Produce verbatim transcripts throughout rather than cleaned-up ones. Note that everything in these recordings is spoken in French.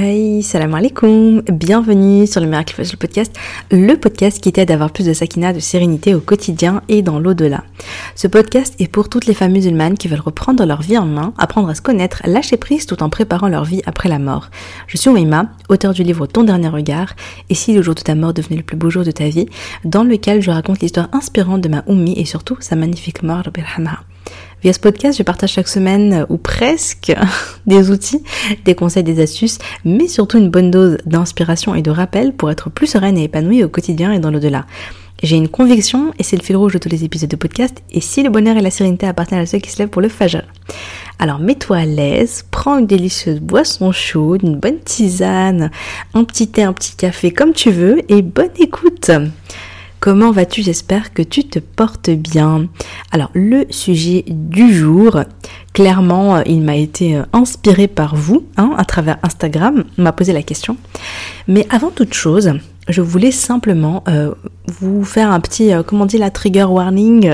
Hey, salam alaikum, bienvenue sur le Miracle Fresh Podcast, le podcast qui t'aide à avoir plus de sakina, de sérénité au quotidien et dans l'au-delà. Ce podcast est pour toutes les femmes musulmanes qui veulent reprendre leur vie en main, apprendre à se connaître, lâcher prise tout en préparant leur vie après la mort. Je suis Omaima, auteure du livre Ton Dernier Regard, et si le jour de ta mort devenait le plus beau jour de ta vie, dans lequel je raconte l'histoire inspirante de ma Oumi et surtout sa magnifique mort, Rabbi Rahmaha. Via ce podcast, je partage chaque semaine, ou presque, des outils, des conseils, des astuces, mais surtout une bonne dose d'inspiration et de rappel pour être plus sereine et épanouie au quotidien et dans l'au-delà. J'ai une conviction, et c'est le fil rouge de tous les épisodes de podcast, et si le bonheur et la sérénité appartiennent à ceux qui se lèvent pour le fajr. Alors mets-toi à l'aise, prends une délicieuse boisson chaude, une bonne tisane, un petit thé, un petit café, comme tu veux, et bonne écoute! Comment vas-tu? J'espère que tu te portes bien. Alors, le sujet du jour, clairement, il m'a été inspiré par vous, hein, à travers Instagram, on m'a posé la question. Mais avant toute chose, je voulais simplement euh, vous faire un petit, euh, comment on dit, la trigger warning.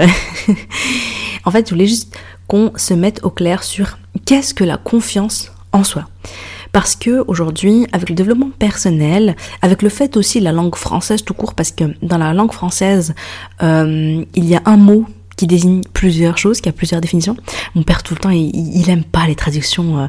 En fait, je voulais juste qu'on se mette au clair sur qu'est-ce que la confiance en soi. Parce que aujourd'hui, avec le développement personnel, avec le fait aussi de la langue française tout court, parce que dans la langue française, euh, il y a un mot qui désigne plusieurs choses, qui a plusieurs définitions. Mon père tout le temps, il, il aime pas les traductions euh,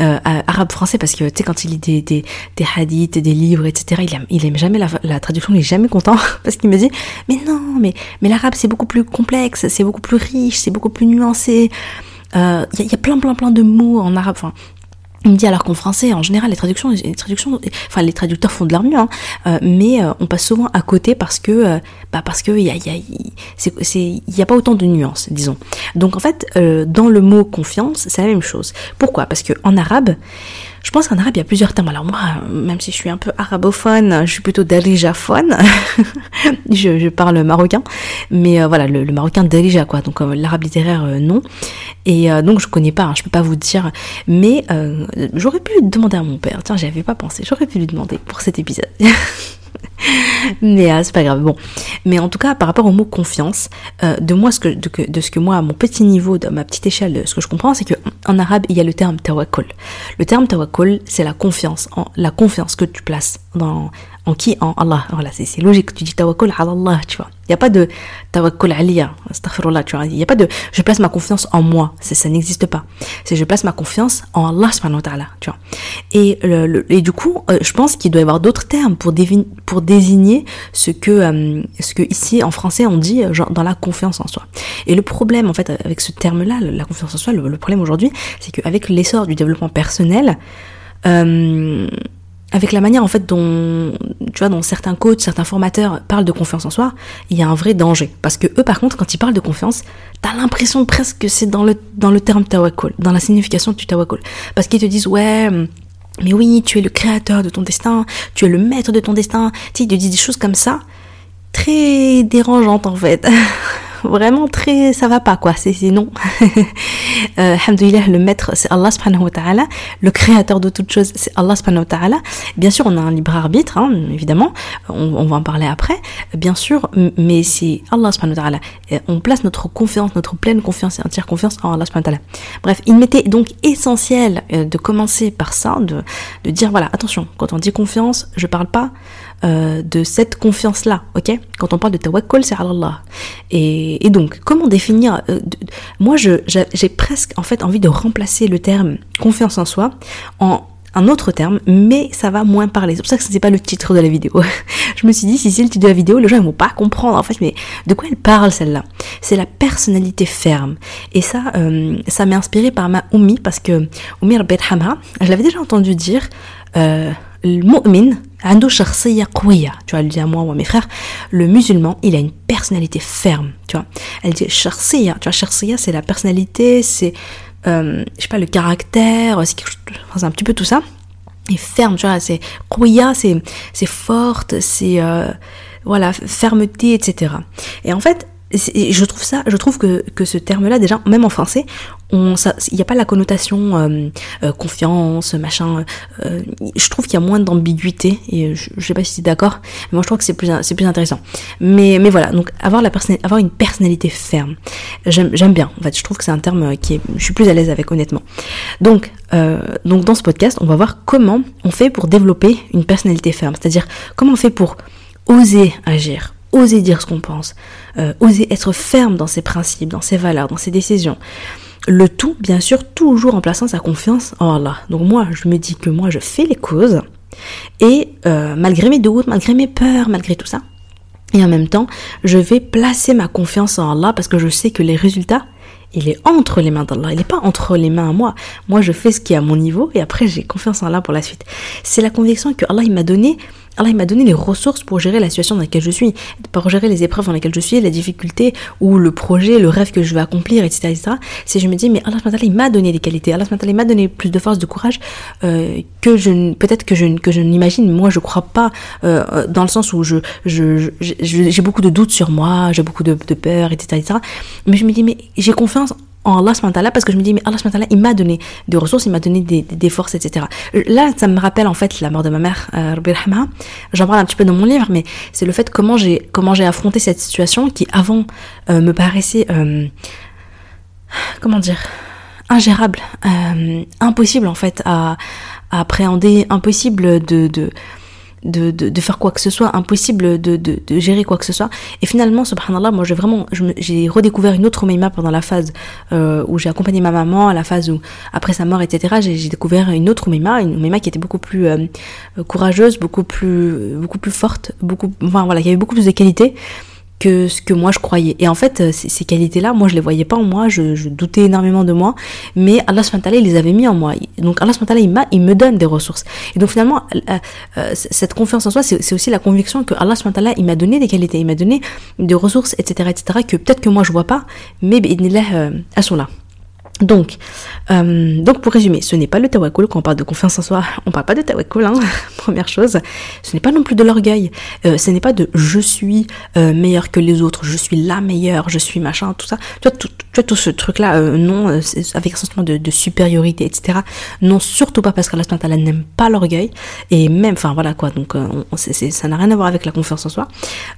euh, arabe-français parce que tu sais quand il lit des, des, des hadiths, des livres, et cetera, il aime, il aime jamais la, la traduction, il est jamais content parce qu'il me dit mais non, mais mais l'arabe c'est beaucoup plus complexe, c'est beaucoup plus riche, c'est beaucoup plus nuancé. Il euh, y, y a plein plein plein de mots en arabe. Enfin, il me dit alors qu'en français, en général, les traductions, les traductions, enfin les traducteurs font de leur mieux, hein, euh, mais euh, on passe souvent à côté parce que, euh, bah parce que il y a, il y a, c'est, c'est, il y a pas autant de nuances, disons. Donc en fait, euh, dans le mot confiance, c'est la même chose. Pourquoi ? Parce que en arabe, je pense qu'en arabe il y a plusieurs termes. Alors moi, même si je suis un peu arabophone, je suis plutôt darijaphone. je, je parle marocain, mais euh, voilà, le, le marocain darija quoi. Donc euh, l'arabe littéraire euh, non. Et euh, donc je connais pas, hein, je peux pas vous dire, mais euh, j'aurais pu demander à mon père, tiens, j'y avais pas pensé, j'aurais pu lui demander pour cet épisode. Mais ah, c'est pas grave, bon. Mais en tout cas, par rapport au mot confiance, euh, de moi, ce que, de, de ce que moi, à mon petit niveau, de ma petite échelle, ce que je comprends, c'est qu'en arabe, il y a le terme tawakkul. Le terme tawakkul, c'est la confiance, en, la confiance que tu places dans, en qui? En Allah. Voilà, c'est, c'est logique, tu dis tawakkul ala Allah, tu vois. Il n'y a pas de tawakkul aliya, astaghfirullah, tu vois. Il n'y a pas de je place ma confiance en moi, c'est, ça n'existe pas. C'est je place ma confiance en Allah, subhanahu wa ta'ala, tu vois. Et, le, le, et du coup, euh, je pense qu'il doit y avoir d'autres termes pour, dévi- pour désigner ce que, euh, ce que ici, en français, on dit genre, dans la confiance en soi. Et le problème, en fait, avec ce terme-là, la confiance en soi, le, le problème aujourd'hui, c'est qu'avec l'essor du développement personnel, euh, avec la manière en fait dont tu vois dont certains coachs, certains formateurs parlent de confiance en soi, il y a un vrai danger parce que eux par contre quand ils parlent de confiance, t'as l'impression presque que c'est dans le dans le terme tawakkul, dans la signification du tawakkul, parce qu'ils te disent ouais mais oui tu es le créateur de ton destin, tu es le maître de ton destin, tu sais, ils te disent des choses comme ça très dérangeantes en fait. Vraiment très, ça va pas quoi, c'est, c'est non. euh, alhamdoulilah, le maître c'est Allah subhanahu wa ta'ala, le créateur de toutes choses c'est Allah subhanahu wa ta'ala. Bien sûr on a un libre arbitre, hein, évidemment, on, on va en parler après, bien sûr, mais c'est Allah subhanahu wa ta'ala. On place notre confiance, notre pleine confiance et entière confiance en Allah subhanahu wa ta'ala. Bref, il m'était donc essentiel de commencer par ça, de, de dire voilà, attention, quand on dit confiance, je parle pas euh, de cette confiance-là, ok ? Quand on parle de tawakkul, c'est Allah. Et Et donc, comment définir euh, de, moi, je, j'ai, j'ai presque en fait envie de remplacer le terme confiance en soi en un autre terme, mais ça va moins parler. C'est pour ça que ce n'est pas le titre de la vidéo. Je me suis dit, si c'est le titre de la vidéo, les gens ne vont pas comprendre en fait, mais de quoi elle parle celle-là ? C'est la personnalité ferme. Et ça, euh, ça m'est inspiré par ma Oumi, parce que Oumi Rabbi al-Hamha, je l'avais déjà entendu dire. Euh, Le mu'min عنده شخصية قوية. Tu vois, elle dit à moi ou à mes frères, le musulman, il a une personnalité ferme. Tu vois, elle dit شخصية. Tu vois, شخصية, c'est la personnalité, c'est, euh, je sais pas, le caractère, c'est, quelque chose, c'est un petit peu tout ça. Et ferme, tu vois, c'est قوية, c'est, c'est forte, c'est, euh, voilà, fermeté, et cetera. Et en fait, je trouve ça, je trouve que, que ce terme-là, déjà, même en français, il n'y a pas la connotation euh, euh, confiance, machin. Euh, je trouve qu'il y a moins d'ambiguïté, et je ne sais pas si tu es d'accord, mais moi je trouve que c'est plus, c'est plus intéressant. Mais, mais voilà, donc avoir, la personnali- avoir une personnalité ferme, j'aime, j'aime bien. En fait, je trouve que c'est un terme qui est, je suis plus à l'aise avec, honnêtement. Donc, euh, donc, dans ce podcast, on va voir comment on fait pour développer une personnalité ferme, c'est-à-dire comment on fait pour oser agir, oser dire ce qu'on pense, euh, oser être ferme dans ses principes, dans ses valeurs, dans ses décisions. Le tout, bien sûr, toujours en plaçant sa confiance en Allah. Donc moi, je me dis que moi, je fais les causes, et euh, malgré mes doutes, malgré mes peurs, malgré tout ça, et en même temps, je vais placer ma confiance en Allah, parce que je sais que les résultats, il est entre les mains d'Allah, il n'est pas entre les mains à moi. Moi, je fais ce qui est à mon niveau, et après, j'ai confiance en Allah pour la suite. C'est la conviction que Allah, il m'a donné. Allah, il m'a donné les ressources pour gérer la situation dans laquelle je suis, pour gérer les épreuves dans lesquelles je suis, la difficulté ou le projet, le rêve que je veux accomplir, et cetera, et cetera. Si je me dis, mais Allah, il m'a donné des qualités, Allah, il m'a donné plus de force, de courage, euh, que je, peut-être que je, que je n'imagine, moi, je crois pas, euh, dans le sens où je, je, je, je j'ai beaucoup de doutes sur moi, j'ai beaucoup de, de peur, et cetera, et cetera. Mais je me dis, mais j'ai confiance en Allah subhanahu wa ta'ala, parce que je me dis, mais Allah subhanahu wa ta'ala, il m'a donné des ressources, il m'a donné des, des, des forces, et cetera. Là, ça me rappelle en fait la mort de ma mère, euh, Rabbi Rahma. J'en parle un petit peu dans mon livre, mais c'est le fait comment j'ai, comment j'ai affronté cette situation qui avant euh, me paraissait, euh, comment dire, ingérable, euh, impossible en fait à, à appréhender, impossible de... de De, de, de faire quoi que ce soit, impossible de, de, de gérer quoi que ce soit. Et finalement, subhanallah, moi j'ai vraiment, je me, j'ai redécouvert une autre Omaima pendant la phase euh, où j'ai accompagné ma maman, à la phase où, après sa mort, et cetera, j'ai, j'ai découvert une autre Omaima, une Omaima qui était beaucoup plus euh, courageuse, beaucoup plus, beaucoup plus forte, beaucoup, enfin voilà, il y avait beaucoup plus de qualités que ce que moi je croyais. Et en fait, ces, ces qualités-là, moi je les voyais pas en moi, je, je doutais énormément de moi, mais Allah subhanahu wa ta'ala, il les avait mis en moi. Donc Allah subhanahu wa ta'ala, il m'a, il me donne des ressources. Et donc finalement, euh, euh, cette confiance en soi, c'est, c'est aussi la conviction que Allah subhanahu wa ta'ala, il m'a donné des qualités, il m'a donné des ressources, etc., etc., que peut-être que moi je vois pas, mais b'idnillah, euh, elles sont là. Donc, euh, donc pour résumer, ce n'est pas le tawakkul. Quand on parle de confiance en soi, on parle pas de tawakkul, hein, première chose. Ce n'est pas non plus de l'orgueil, euh, ce n'est pas de je suis euh, meilleur que les autres, je suis la meilleure, je suis machin, tout ça. Tu vois, tout, tu vois, tout ce truc-là, euh, non, euh, avec un sentiment de, de supériorité, et cetera. Non, surtout pas, parce qu'Allah n'aime pas l'orgueil, et même, enfin voilà quoi, donc euh, on, c'est, c'est, ça n'a rien à voir avec la confiance en soi.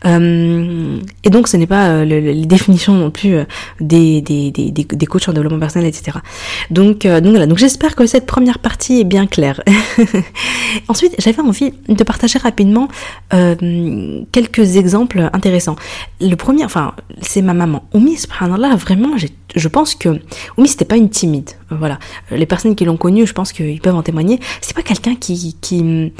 Euh, et donc ce n'est pas euh, le, le, les définitions non plus euh, des, des, des, des, des coachs en développement personnel, et cetera. Donc, euh, donc voilà, donc j'espère que cette première partie est bien claire. Ensuite, j'avais envie de partager rapidement euh, quelques exemples intéressants. Le premier, enfin, c'est ma maman. Oumi, subhanallah, vraiment, j'ai, je pense que Oumi, c'était pas une timide. Voilà, les personnes qui l'ont connue, je pense qu'ils peuvent en témoigner. C'est pas quelqu'un qui, qui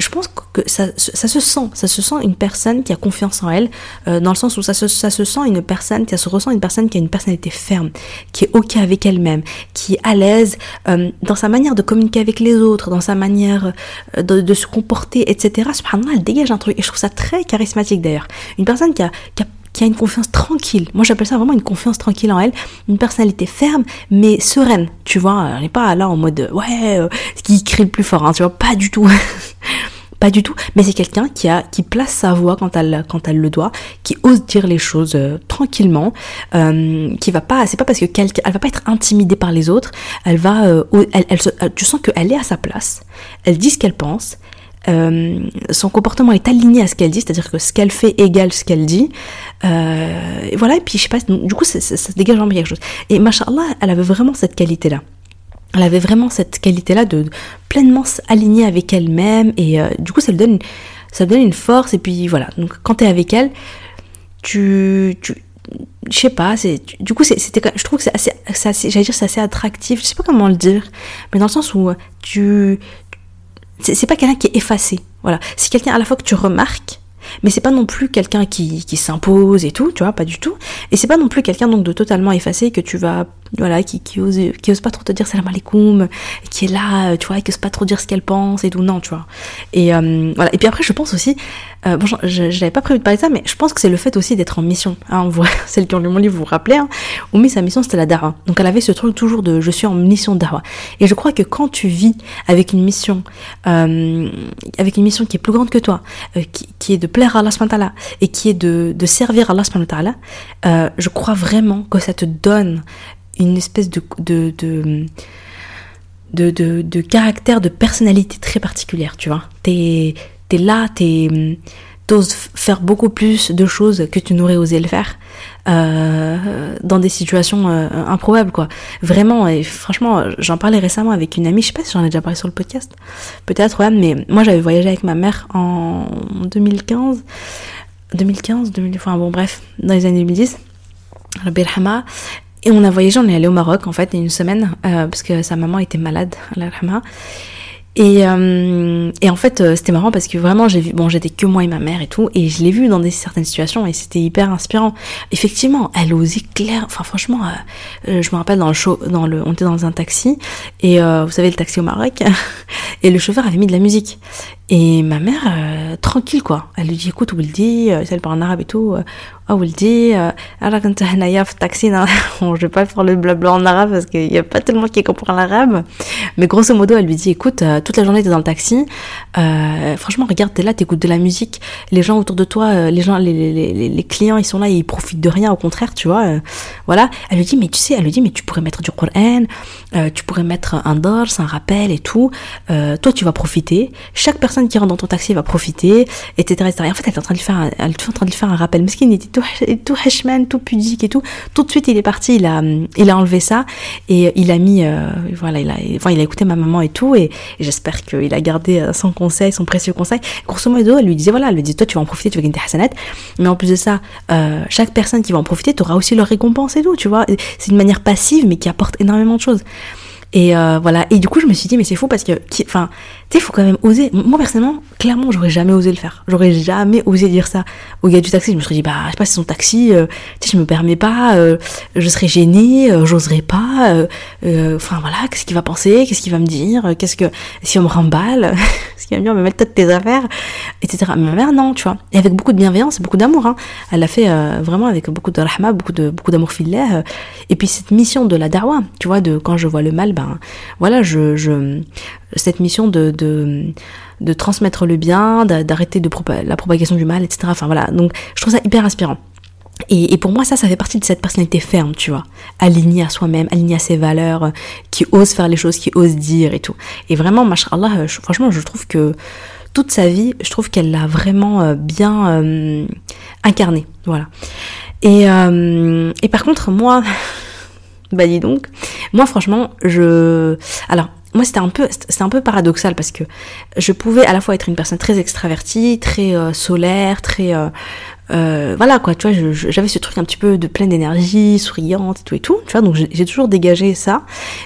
je pense que ça, ça se sent, ça se sent une personne qui a confiance en elle, euh, dans le sens où ça se, ça se sent une personne, ça se ressent une personne qui a une personnalité ferme, qui est ok avec elle-même, qui est à l'aise euh, dans sa manière de communiquer avec les autres, dans sa manière euh, de, de se comporter, et cetera. Subhanallah, elle dégage un truc, et je trouve ça très charismatique d'ailleurs. Une personne qui a, qui a qui a une confiance tranquille. Moi, j'appelle ça vraiment une confiance tranquille en elle, une personnalité ferme, mais sereine. Tu vois, elle n'est pas là en mode, ouais, euh, qui crie le plus fort, hein, tu vois, pas du tout. Pas du tout, mais c'est quelqu'un qui a qui place sa voix quand elle quand elle le doit, qui ose dire les choses euh, tranquillement, euh, qui va pas, c'est pas parce que quelqu'un, elle va pas être intimidée par les autres, elle va, euh, elle, elle se, tu sens qu'elle est à sa place, elle dit ce qu'elle pense. Euh, son comportement est aligné à ce qu'elle dit, c'est-à-dire que ce qu'elle fait égale ce qu'elle dit, euh, et voilà, et puis je sais pas, du coup ça, ça, ça dégage vraiment quelque chose, et mashallah, elle avait vraiment cette qualité-là, elle avait vraiment cette qualité-là de, de pleinement s'aligner avec elle-même, et euh, du coup ça lui donne, ça lui donne une force, et puis voilà, donc quand t'es avec elle, tu... tu je sais pas, c'est, du coup, c'est, c'était, je trouve que c'est assez, c'est assez, j'allais dire c'est assez attractif, je sais pas comment le dire, mais dans le sens où tu... C'est, c'est pas quelqu'un qui est effacé, voilà. C'est quelqu'un à la fois que tu remarques, mais c'est pas non plus quelqu'un qui, qui s'impose et tout, tu vois, pas du tout. Et c'est pas non plus quelqu'un donc de totalement effacé que tu vas voilà, qui, qui, ose, qui ose pas trop te dire salam alaikum, qui est là, tu vois, qui ose pas trop dire ce qu'elle pense et tout, non, tu vois. Et euh, voilà. Et puis après, je pense aussi, euh, bon, je, je n'avais pas prévu de parler de ça, mais je pense que c'est le fait aussi d'être en mission. Hein, on voit, celle qui ont lu mon livre, vous vous rappelez, hein, Oumi, sa mission, c'était la da'wa. Donc elle avait ce truc toujours de je suis en mission da'wa. Et je crois que quand tu vis avec une mission, euh, avec une mission qui est plus grande que toi, euh, qui, qui est de plaire à Allah subhanahu wa ta'ala et qui est de, de servir Allah subhanahu wa ta'ala, euh, je crois vraiment que ça te donne une espèce de de, de de de de caractère, de personnalité très particulière, tu vois. T'es t'es là, t'es t'oses faire beaucoup plus de choses que tu n'aurais osé le faire euh, dans des situations euh, improbables, quoi. Vraiment, et franchement, j'en parlais récemment avec une amie, je sais pas si j'en ai déjà parlé sur le podcast, peut-être, ouais, mais moi j'avais voyagé avec ma mère en deux mille quinze, deux mille quinze, deux mille, enfin bon bref, dans les années deux mille dix, Rabbi Rahma. Et on a voyagé, on est allé au Maroc en fait, il y a une semaine, euh, parce que sa maman était malade, Allah rahma. Et, euh, et en fait, euh, c'était marrant parce que vraiment, j'ai vu, bon, j'étais que moi et ma mère et tout, et je l'ai vue dans des, certaines situations, et c'était hyper inspirant. Effectivement, elle osait clair, enfin franchement, euh, je me rappelle dans le show, dans le, on était dans un taxi, et euh, vous savez, le taxi au Maroc, et le chauffeur avait mis de la musique. Et ma mère, euh, tranquille quoi, elle lui dit écoute Wildi, euh, elle parle en arabe et tout, ah Wildi, alors quand tu es en taxi, bon, je vais pas faire le blabla en arabe parce qu'il y a pas tellement qui comprend l'arabe, mais grosso modo elle lui dit écoute, euh, toute la journée t'es dans le taxi, euh, franchement regarde t'es là, t'écoutes de la musique, les gens autour de toi, euh, les gens, les, les, les, les clients ils sont là, ils profitent de rien, au contraire tu vois, euh, voilà, elle lui dit mais tu sais, elle lui dit mais tu pourrais mettre du Coran, euh, tu pourrais mettre un dors, un rappel et tout, euh, toi tu vas profiter, chaque personne qui rentre dans ton taxi va profiter, et cetera, et cetera. Et en fait, elle est en train de lui faire un, elle est en train de lui faire un rappel. Meskin était tout, tout hashman, tout pudique et tout. Tout de suite, il est parti, il a, il a enlevé ça et il a mis, euh, voilà, il a, enfin, il a écouté ma maman et tout. Et, et j'espère qu'il a gardé son conseil, son précieux conseil. Grosso modo, elle lui disait, voilà, elle lui disait, toi, tu vas en profiter, tu vas gagner tes hasanat. Mais en plus de ça, euh, chaque personne qui va en profiter, tu auras aussi leur récompense et tout, tu vois. C'est une manière passive, mais qui apporte énormément de choses. Et euh, voilà, et du coup je me suis dit mais c'est fou parce que enfin tu sais, faut quand même oser. Moi personnellement, clairement, j'aurais jamais osé le faire, j'aurais jamais osé dire ça au gars du taxi. Je me serais dit bah je sais pas, c'est son taxi, euh, tu sais, je me permets pas, euh, je serais gênée, euh, j'oserais pas, enfin euh, euh, voilà, qu'est-ce qu'il va penser, qu'est-ce qu'il va me dire, qu'est-ce que si on me remballe ce qu'il va me dire, on me met toutes tes affaires, etc. Mais ma mère non, tu vois, et avec beaucoup de bienveillance, beaucoup d'amour, hein, elle l'a fait euh, vraiment avec beaucoup de rahma, beaucoup de beaucoup d'amour fillah. Et puis cette mission de la da'wa, tu vois, de quand je vois le mal, ben voilà, je, je cette mission de, de de transmettre le bien, d'arrêter de propa- la propagation du mal, et cetera. Enfin voilà, donc je trouve ça hyper inspirant. Et, et pour moi, ça, ça fait partie de cette personnalité ferme, tu vois, alignée à soi-même, alignée à ses valeurs, qui ose faire les choses, qui ose dire et tout. Et vraiment, mashallah, je, franchement, je trouve que toute sa vie, je trouve qu'elle l'a vraiment bien euh, incarnée, voilà. Et euh, et par contre, moi. Bah dis donc, moi franchement, je, alors moi c'était un peu, c'était un peu paradoxal parce que je pouvais à la fois être une personne très extravertie, très euh, solaire, très euh, euh, voilà quoi, tu vois, je, je, j'avais ce truc un petit peu de pleine d'énergie, souriante et tout et tout, tu vois, donc j'ai, j'ai toujours dégagé ça,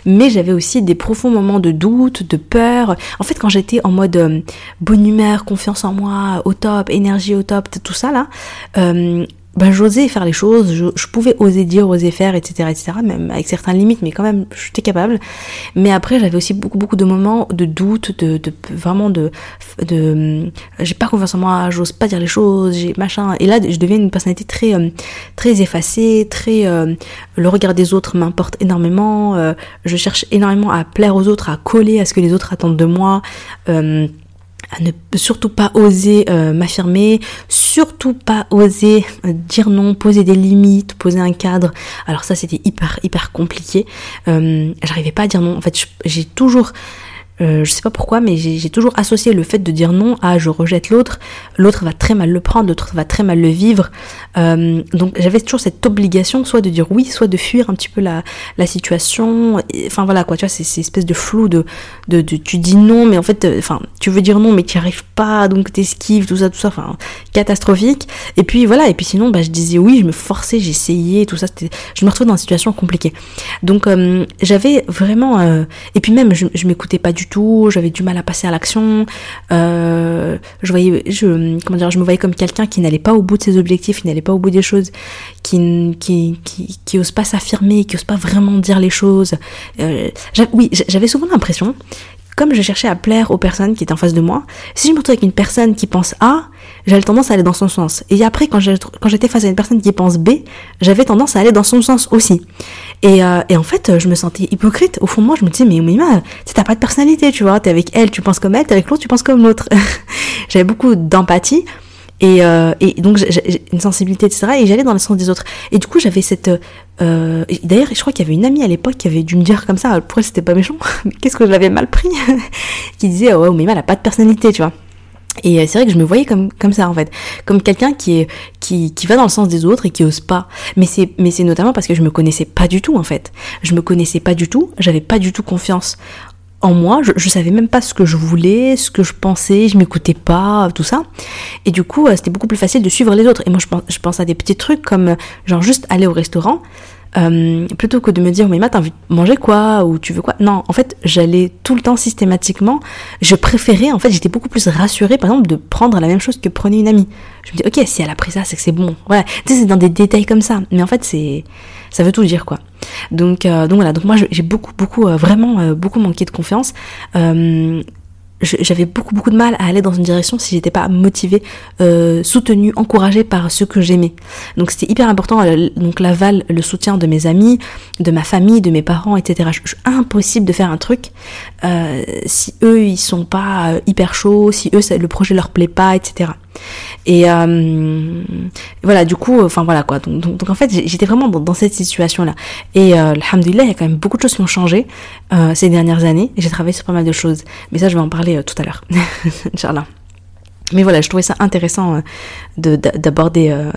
mais j'avais aussi des profonds moments de doute, de peur. En fait, quand j'étais en mode euh, bonne humeur, confiance en moi, au top, énergie au top, tout ça là. Euh, Ben, j'osais faire les choses, je, je pouvais oser dire, oser faire, et cetera, et cetera, même avec certaines limites, mais quand même, j'étais capable. Mais après, j'avais aussi beaucoup, beaucoup de moments de doute, de, de, vraiment de, de, j'ai pas confiance en moi, j'ose pas dire les choses, j'ai machin. Et là, je deviens une personnalité très, très effacée, très, euh, le regard des autres m'importe énormément, euh, je cherche énormément à plaire aux autres, à coller à ce que les autres attendent de moi, euh, à ne surtout pas oser euh, m'affirmer, surtout pas oser euh, dire non, poser des limites, poser un cadre. Alors ça, c'était hyper, hyper compliqué. Euh, j'arrivais pas à dire non. En fait, je, j'ai toujours... Euh, je sais pas pourquoi, mais j'ai, j'ai toujours associé le fait de dire non à je rejette l'autre, l'autre va très mal le prendre, l'autre va très mal le vivre. Euh, donc j'avais toujours cette obligation, soit de dire oui, soit de fuir un petit peu la, la situation. Et, enfin voilà quoi, tu vois, c'est cette espèce de flou de, de, de tu dis non, mais en fait, euh, enfin tu veux dire non, mais tu n'y arrives pas, donc t'esquives, tout ça, tout ça, enfin catastrophique. Et puis voilà, et puis sinon, bah je disais oui, je me forçais, j'essayais, tout ça. Je me retrouvais dans une situation compliquée. Donc euh, j'avais vraiment, euh, et puis même je, je m'écoutais pas du tout. tout, j'avais du mal à passer à l'action, euh, je voyais, je, comment dire, je me voyais comme quelqu'un qui n'allait pas au bout de ses objectifs, qui n'allait pas au bout des choses, qui qui qui, qui ose pas s'affirmer, qui ose pas vraiment dire les choses. Euh, j'avais, oui, j'avais souvent l'impression, comme je cherchais à plaire aux personnes qui étaient en face de moi, si je me retrouvais avec une personne qui pense A, j'avais tendance à aller dans son sens. Et après, quand j'étais face à une personne qui pense B, j'avais tendance à aller dans son sens aussi. Et, euh, et en fait, je me sentais hypocrite. Au fond de moi, je me disais, mais Omaima, t'as pas de personnalité, tu vois. T'es avec elle, tu penses comme elle. T'es avec l'autre, tu penses comme l'autre. J'avais beaucoup d'empathie. Et, euh, et donc, j'ai une sensibilité, et cetera. Et j'allais dans le sens des autres. Et du coup, j'avais cette... Euh, d'ailleurs, je crois qu'il y avait une amie à l'époque qui avait dû me dire comme ça, pour elle, c'était pas méchant. Mais qu'est-ce que je l'avais mal pris. Qui disait, oh, Omaima, elle a pas de personnalité, tu vois. Et c'est vrai que je me voyais comme comme ça en fait, comme quelqu'un qui est qui qui va dans le sens des autres et qui ose pas. Mais c'est mais c'est notamment parce que je me connaissais pas du tout en fait. Je me connaissais pas du tout, j'avais pas du tout confiance en moi, je, je savais même pas ce que je voulais, ce que je pensais, je m'écoutais pas, tout ça. Et du coup, c'était beaucoup plus facile de suivre les autres. Et moi je pense je pense à des petits trucs comme genre juste aller au restaurant. Euh, plutôt que de me dire, mais ma, t'as envie de manger quoi, ou tu veux quoi? Non, en fait, j'allais tout le temps systématiquement. Je préférais, en fait, j'étais beaucoup plus rassurée, par exemple, de prendre la même chose que prenait une amie. Je me dis, ok, si elle a pris ça, c'est que c'est bon. Voilà. Tu sais, c'est dans des détails comme ça. Mais en fait, c'est, ça veut tout dire, quoi. Donc, euh, donc voilà. Donc moi, j'ai beaucoup, beaucoup, euh, vraiment, euh, beaucoup manqué de confiance. Euh, J'avais beaucoup beaucoup de mal à aller dans une direction si j'étais pas motivée, euh, soutenue, encouragée par ce que j'aimais. Donc c'était hyper important, euh, donc l'aval, le soutien de mes amis, de ma famille, de mes parents, et cetera. Je, je, impossible de faire un truc euh, si eux ils sont pas euh, hyper chauds, si eux ça, le projet leur plaît pas, et cetera. Et euh, voilà, du coup, enfin voilà quoi. Donc, donc, donc en fait, j'étais vraiment dans, dans cette situation-là. Et euh, alhamdoulilah, il y a quand même beaucoup de choses qui ont changé euh, ces dernières années. J'ai travaillé sur pas mal de choses, mais ça, je vais en parler euh, tout à l'heure, Inch'Allah. Mais voilà, je trouvais ça intéressant euh, de, d'aborder euh,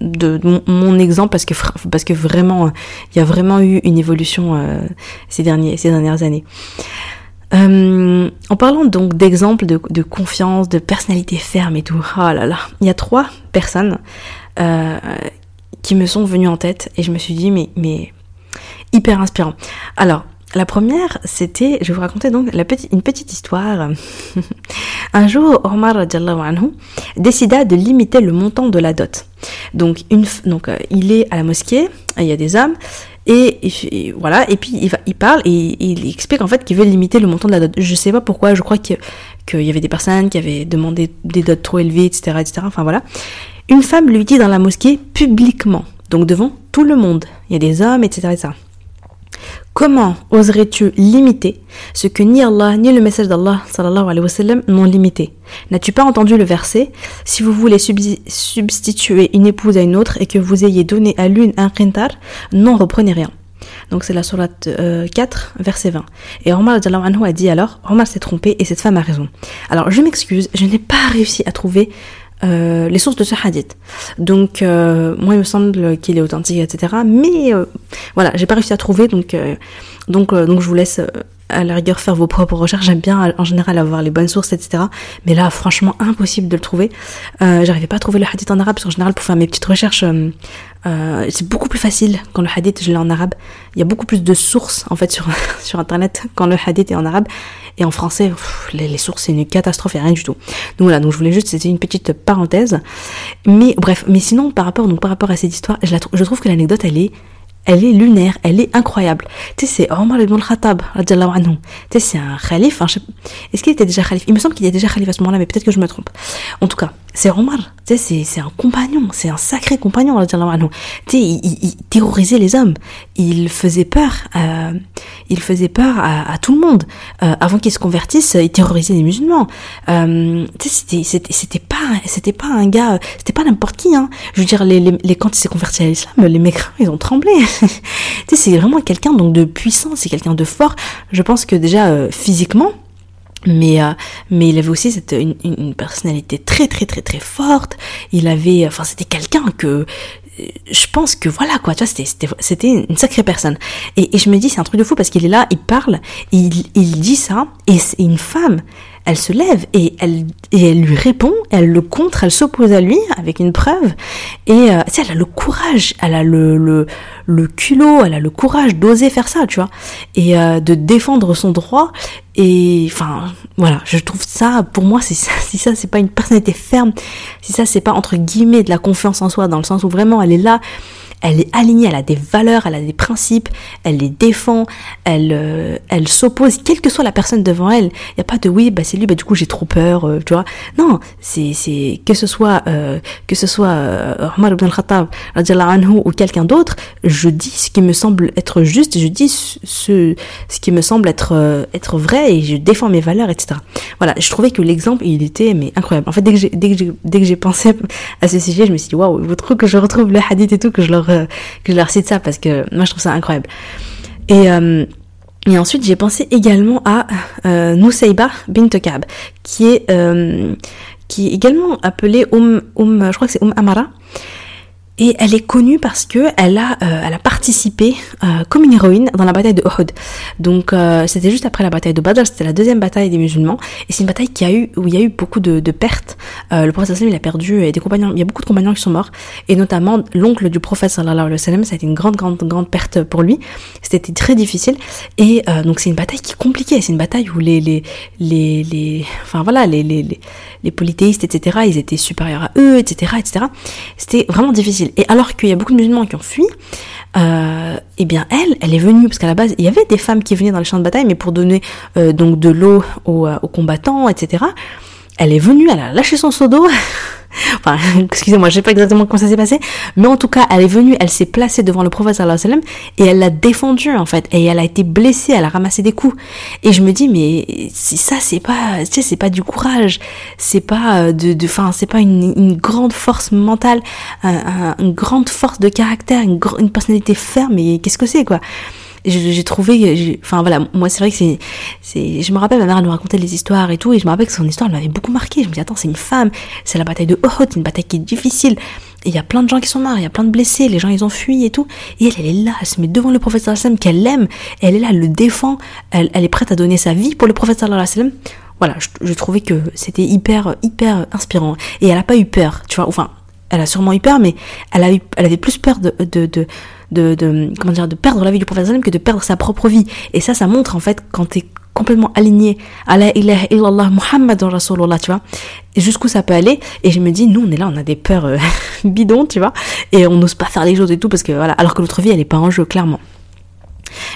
de, de mon, mon exemple parce que parce que vraiment, euh, il y a vraiment eu une évolution euh, ces derniers ces dernières années. Euh, en parlant donc d'exemples de, de confiance, de personnalité ferme et tout, ah là là, il y a trois personnes euh, qui me sont venues en tête et je me suis dit mais mais hyper inspirant. Alors la première, c'était, je vais vous raconter donc la petite, une petite histoire. Un jour, Omar radhiyallahu anhu décida de limiter le montant de la dot. Donc une, donc euh, il est à la mosquée, il y a des hommes. Et, et, et voilà, et puis il, va, il parle et il, il explique en fait qu'il veut limiter le montant de la dot. Je sais pas pourquoi, je crois qu'il que y avait des personnes qui avaient demandé des dots trop élevées, et cetera, et cetera. Enfin voilà. Une femme lui dit dans la mosquée publiquement, donc devant tout le monde, il y a des hommes, et cetera, et cetera. Comment oserais-tu limiter ce que ni Allah ni le message d'Allah sallallahu alayhi wa sallam n'ont limité? N'as-tu pas entendu le verset? Si vous voulez substituer une épouse à une autre et que vous ayez donné à l'une un qintar, n'en reprenez rien. Donc c'est la sourate euh, quatre, verset vingt. Et Omar radhiyallahu anhu a dit alors, Omar s'est trompé et cette femme a raison. Alors je m'excuse, je n'ai pas réussi à trouver euh, les sources de ce hadith. Donc euh, moi il me semble qu'il est authentique, et cetera. Mais euh, voilà, j'ai pas réussi à trouver, donc euh, donc euh, donc je vous laisse... Euh, à la rigueur faire vos propres recherches, j'aime bien en général avoir les bonnes sources, etc. Mais là franchement impossible de le trouver, euh, j'arrivais pas à trouver le hadith en arabe parce qu'en général pour faire mes petites recherches euh, euh, c'est beaucoup plus facile quand le hadith je l'ai en arabe, il y a beaucoup plus de sources en fait sur, sur internet quand le hadith est en arabe, et en français pff, les, les sources c'est une catastrophe, il y a rien du tout. Donc voilà, donc je voulais juste, c'était une petite parenthèse, mais bref, mais sinon par rapport, donc, par rapport à cette histoire, je, la, je trouve que l'anecdote elle est Elle est lunaire, elle est incroyable. Tu sais, c'est Omar ibn al-Khattab, radhiyallahu anhu. Tu sais, c'est un khalife. Hein, je sais... Est-ce qu'il était déjà khalife? Il me semble qu'il était déjà khalife à ce moment-là, mais peut-être que je me trompe. En tout cas, c'est Omar. Tu sais, c'est, c'est un compagnon, c'est un sacré compagnon, radhiyallahu anhu. Tu sais, il, il, il terrorisait les hommes. Il faisait peur, à, il faisait peur à, à tout le monde. Euh, avant qu'ils se convertissent, il terrorisait les musulmans. Euh, tu sais, c'était, c'était, c'était pas, c'était pas un gars, c'était pas n'importe qui. Hein. Je veux dire, les, les, les quand il s'est converti à l'islam, les mecs, ils ont tremblé. Tu sais, c'est vraiment quelqu'un donc de puissant, c'est quelqu'un de fort. Je pense que déjà euh, physiquement, mais euh, mais il avait aussi cette une, une personnalité très très très très forte. Il avait, enfin c'était quelqu'un que je pense que voilà quoi, tu vois, c'était c'était c'était une sacrée personne. Et, et je me dis c'est un truc de fou parce qu'il est là, il parle, il il dit ça et c'est une femme. elle se lève et elle, et elle lui répond, elle le contre, elle s'oppose à lui avec une preuve. Et euh, tu sais, elle a le courage, elle a le, le, le culot, elle a le courage d'oser faire ça, tu vois, et euh, de défendre son droit. Et enfin, voilà, je trouve ça, pour moi, si ça, si ça, c'est pas une personnalité ferme, si ça, c'est pas entre guillemets de la confiance en soi, dans le sens où vraiment elle est là, elle est alignée, elle a des valeurs, elle a des principes, elle les défend, elle, euh, elle s'oppose, quelle que soit la personne devant elle. Il n'y a pas de oui, bah c'est lui, bah du coup j'ai trop peur, euh, tu vois. Non, c'est, c'est que ce soit euh, que ce soit euh, Omar ibn al-Khattab ou quelqu'un d'autre, je dis ce qui me semble être juste, je dis ce, ce qui me semble être euh, être vrai et je défends mes valeurs, et cetera. Voilà, je trouvais que l'exemple il était mais incroyable. En fait, dès que j'ai, dès que j'ai, dès que j'ai pensé à ce sujet, je me suis dit waouh, il faut trop que je retrouve le hadith et tout, que je leur que je leur cite ça parce que moi je trouve ça incroyable. Et, euh, et ensuite j'ai pensé également à euh, Nousseiba bint Kab, qui est euh, qui est également appelée Umm Umm, je crois que c'est Umm Amara, et elle est connue parce que elle a euh, elle a participé euh, comme une héroïne dans la bataille de Uhud. Donc euh, c'était juste après la bataille de Badr, c'était la deuxième bataille des musulmans et c'est une bataille qui a eu où il y a eu beaucoup de, de pertes. Euh, le prophète il a perdu et des compagnons, il y a beaucoup de compagnons qui sont morts et notamment l'oncle du prophète sallallahu alayhi wa sallam, ça a été une grande grande grande perte pour lui. C'était très difficile et euh, donc c'est une bataille qui est compliquée, c'est une bataille où les les les les enfin voilà les les les, les polythéistes et cetera ils étaient supérieurs à eux et cetera et cetera. C'était vraiment difficile. Et alors qu'il y a beaucoup de musulmans qui ont fui, euh, et bien elle, elle est venue, parce qu'à la base, il y avait des femmes qui venaient dans les champs de bataille, mais pour donner euh, donc de l'eau aux, aux combattants, et cetera. Elle est venue, elle a lâché son seau d'eau. Enfin, excusez-moi, je sais pas exactement comment ça s'est passé, mais en tout cas, elle est venue, elle s'est placée devant le prophète sallallahu alayhi wa sallam, et elle l'a défendu, en fait, et elle a été blessée, elle a ramassé des coups. Et je me dis, mais si ça, c'est pas, tu sais, c'est pas du courage, c'est pas de, de, enfin, c'est pas une, une grande force mentale, un, un, une grande force de caractère, une, gr- une personnalité ferme, et qu'est-ce que c'est, quoi? J'ai, j'ai trouvé, j'ai, enfin voilà, moi c'est vrai que c'est, c'est, je me rappelle ma mère elle nous racontait des histoires et tout, et je me rappelle que son histoire elle m'avait beaucoup marquée. Je me dis attends, c'est une femme, c'est la bataille de Uhud, une bataille qui est difficile. Il y a plein de gens qui sont morts, il y a plein de blessés, les gens ils ont fui et tout. Et elle, elle est là, elle se met devant le prophète sallallahu alayhi wa sallam qu'elle aime, elle est là, elle le défend, elle, elle est prête à donner sa vie pour le prophète sallallahu alayhi wa sallam. Voilà, je, je trouvais que c'était hyper, hyper inspirant. Et elle a pas eu peur, tu vois, enfin. Elle a sûrement eu peur, mais elle a eu, elle avait plus peur de, de, de, de, de comment dire, de perdre la vie du prophète sallam que de perdre sa propre vie. Et ça, ça montre en fait quand t'es complètement aligné à la ilaha illallah Muhammad Rasulullah, tu vois, jusqu'où ça peut aller. Et je me dis, nous on est là, on a des peurs euh, bidons, tu vois, et on n'ose pas faire les choses et tout parce que voilà, alors que notre vie elle est pas en jeu clairement.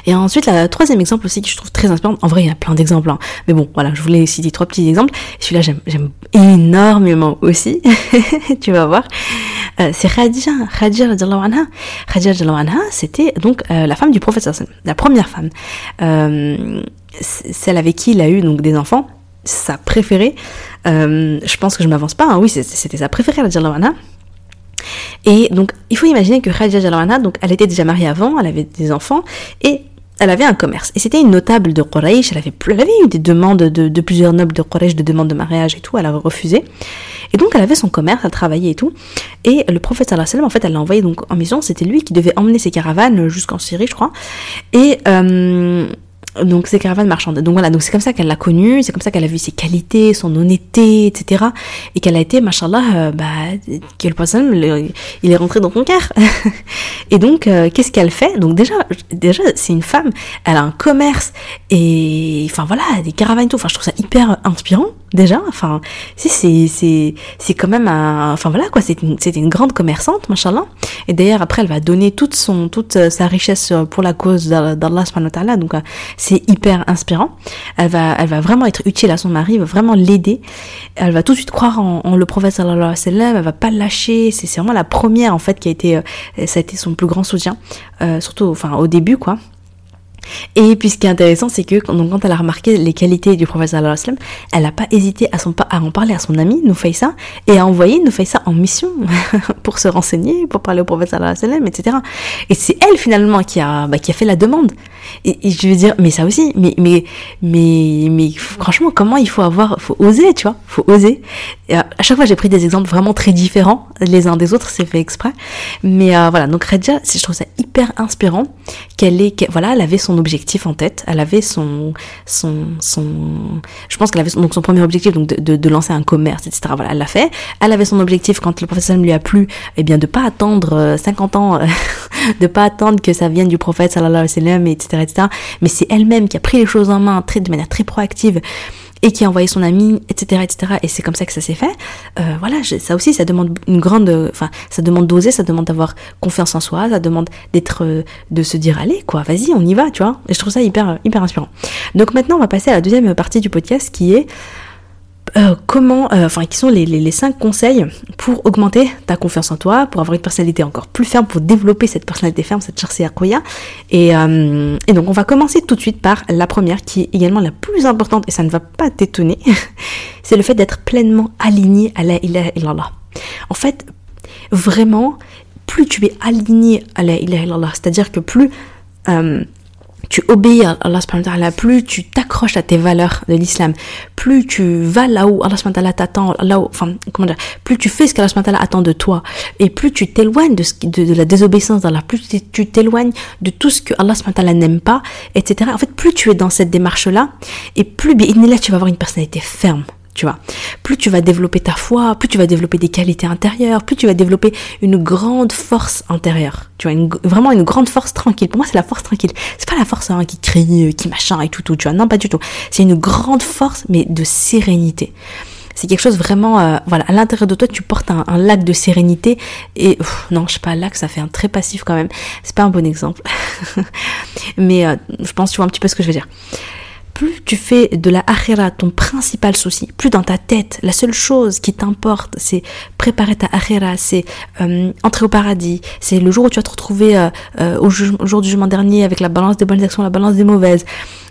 Et ensuite, le troisième exemple aussi que je trouve très inspirant, en vrai il y a plein d'exemples, hein. Mais bon, voilà, je voulais citer trois petits exemples, celui-là j'aime, j'aime énormément aussi, tu vas voir, euh, c'est Khadija, Khadija radiallahu anha, Khadija radiallahu anha, c'était donc euh, la femme du prophète sallallahu alayhi wa sallam, la première femme, euh, celle avec qui il a eu donc des enfants, sa préférée, euh, je pense que je m'avance pas, hein. Oui, c'était sa préférée radiallahu anha. Et donc, il faut imaginer que Khadija Jalanana, donc, elle était déjà mariée avant, elle avait des enfants, et elle avait un commerce. Et c'était une notable de Quraysh, elle avait, elle avait eu des demandes de, de plusieurs nobles de Quraysh, de demandes de mariage et tout, elle avait refusé. Et donc, elle avait son commerce, elle travaillait et tout. Et le prophète sallallahu alayhi wa sallam, en fait, elle l'a envoyé donc en mission, c'était lui qui devait emmener ses caravanes jusqu'en Syrie, je crois. Et, euh, donc ses caravanes marchandes. Donc voilà, donc c'est comme ça qu'elle l'a connue, c'est comme ça qu'elle a vu ses qualités, son honnêteté, et cetera. Et qu'elle a été, mashallah, euh, bah, que le prophète il est rentré dans son cœur. Et donc, euh, qu'est-ce qu'elle fait? Donc déjà, déjà, c'est une femme, elle a un commerce, et enfin voilà, des caravanes et tout. Enfin, je trouve ça hyper inspirant, déjà. Enfin, c'est, c'est, c'est, c'est quand même un, enfin voilà quoi, c'est une, c'est une grande commerçante, mashallah. Et d'ailleurs, après, elle va donner toute son, toute sa richesse pour la cause d'Allah subhanahu wa ta'ala. Donc, c'est hyper inspirant. Elle va, elle va vraiment être utile à son mari, elle va vraiment l'aider. Elle va tout de suite croire en, en le prophète sallallahu alayhi wa sallam, elle va pas le lâcher. C'est, c'est vraiment la première, en fait, qui a été, euh, ça a été son plus grand soutien, euh, surtout, enfin, au début, quoi. Et puis ce qui est intéressant, c'est que donc, quand elle a remarqué les qualités du prophète sallallahu alayhi wa sallam, elle n'a pas hésité à, son, à en parler à son amie Noufaïsa et à envoyer Noufaïsa en mission pour se renseigner, pour parler au prophète sallallahu alayhi wa sallam, et cetera. Et c'est elle finalement qui a, bah, qui a fait la demande. Et, et je veux dire, mais ça aussi, mais, mais, mais, mais franchement, comment il faut avoir, faut oser, tu vois, faut oser. Et à chaque fois, j'ai pris des exemples vraiment très différents les uns des autres, c'est fait exprès. Mais euh, voilà, donc Khadija, je trouve ça hyper inspirant qu'elle ait, qu'elle, voilà, elle avait son son objectif en tête, elle avait son, son, son, je pense qu'elle avait son, donc son premier objectif, donc de, de, de lancer un commerce, et cetera. Voilà, elle l'a fait. Elle avait son objectif quand le prophète lui a plu, eh bien de pas attendre cinquante ans, de pas attendre que ça vienne du prophète sallallahu alayhi wa sallam, et cetera, et cetera. Mais c'est elle-même qui a pris les choses en main, très, de manière très proactive, et qui a envoyé son ami, et cetera, et cetera. Et c'est comme ça que ça s'est fait. Euh, voilà, je, ça aussi, ça demande une grande, enfin, ça demande d'oser, ça demande d'avoir confiance en soi, ça demande d'être, de se dire, allez, quoi, vas-y, on y va, tu vois. Et je trouve ça hyper, hyper inspirant. Donc maintenant, on va passer à la deuxième partie du podcast, qui est euh, comment, enfin, euh, qui sont les, les, les cinq conseils pour augmenter ta confiance en toi, pour avoir une personnalité encore plus ferme, pour développer cette personnalité ferme, cette charsia koya. Et, euh, et donc, on va commencer tout de suite par la première, qui est également la plus importante, et ça ne va pas t'étonner, c'est le fait d'être pleinement aligné à la ilaha illallah. En fait, vraiment, plus tu es aligné à la ilaha illallah, c'est-à-dire que plus... Euh, tu obéis à Allah subhanahu wa ta'ala, plus tu t'accroches à tes valeurs de l'islam, plus tu vas là où Allah subhanahu wa ta'ala t'attend, là où, enfin, comment dire, plus tu fais ce qu'Allah subhanahu wa ta'ala attend de toi, et plus tu t'éloignes de, ce, de, de la désobéissance d'Allah, plus tu t'éloignes de tout ce que Allah subhanahu wa ta'ala n'aime pas, et cetera. En fait, plus tu es dans cette démarche-là, et plus, bi'idhnillah, tu vas avoir une personnalité ferme. Tu vois, plus tu vas développer ta foi, plus tu vas développer des qualités intérieures, plus tu vas développer une grande force intérieure. Tu vois, une, vraiment une grande force tranquille. Pour moi, c'est la force tranquille. C'est pas la force hein, qui crie, qui machin et tout, tout. Tu vois, non, pas du tout. C'est une grande force, mais de sérénité. C'est quelque chose vraiment, euh, voilà, à l'intérieur de toi, tu portes un, un lac de sérénité et, pff, non, je sais pas, lac, ça fait un très passif quand même. C'est pas un bon exemple. Mais euh, je pense, tu vois un petit peu ce que je veux dire. Plus tu fais de la akhira ton principal souci, plus dans ta tête, la seule chose qui t'importe, c'est préparer ta akhira, c'est euh, entrer au paradis, c'est le jour où tu vas te retrouver euh, euh, au, ju- au jour du jugement dernier avec la balance des bonnes actions, la balance des mauvaises,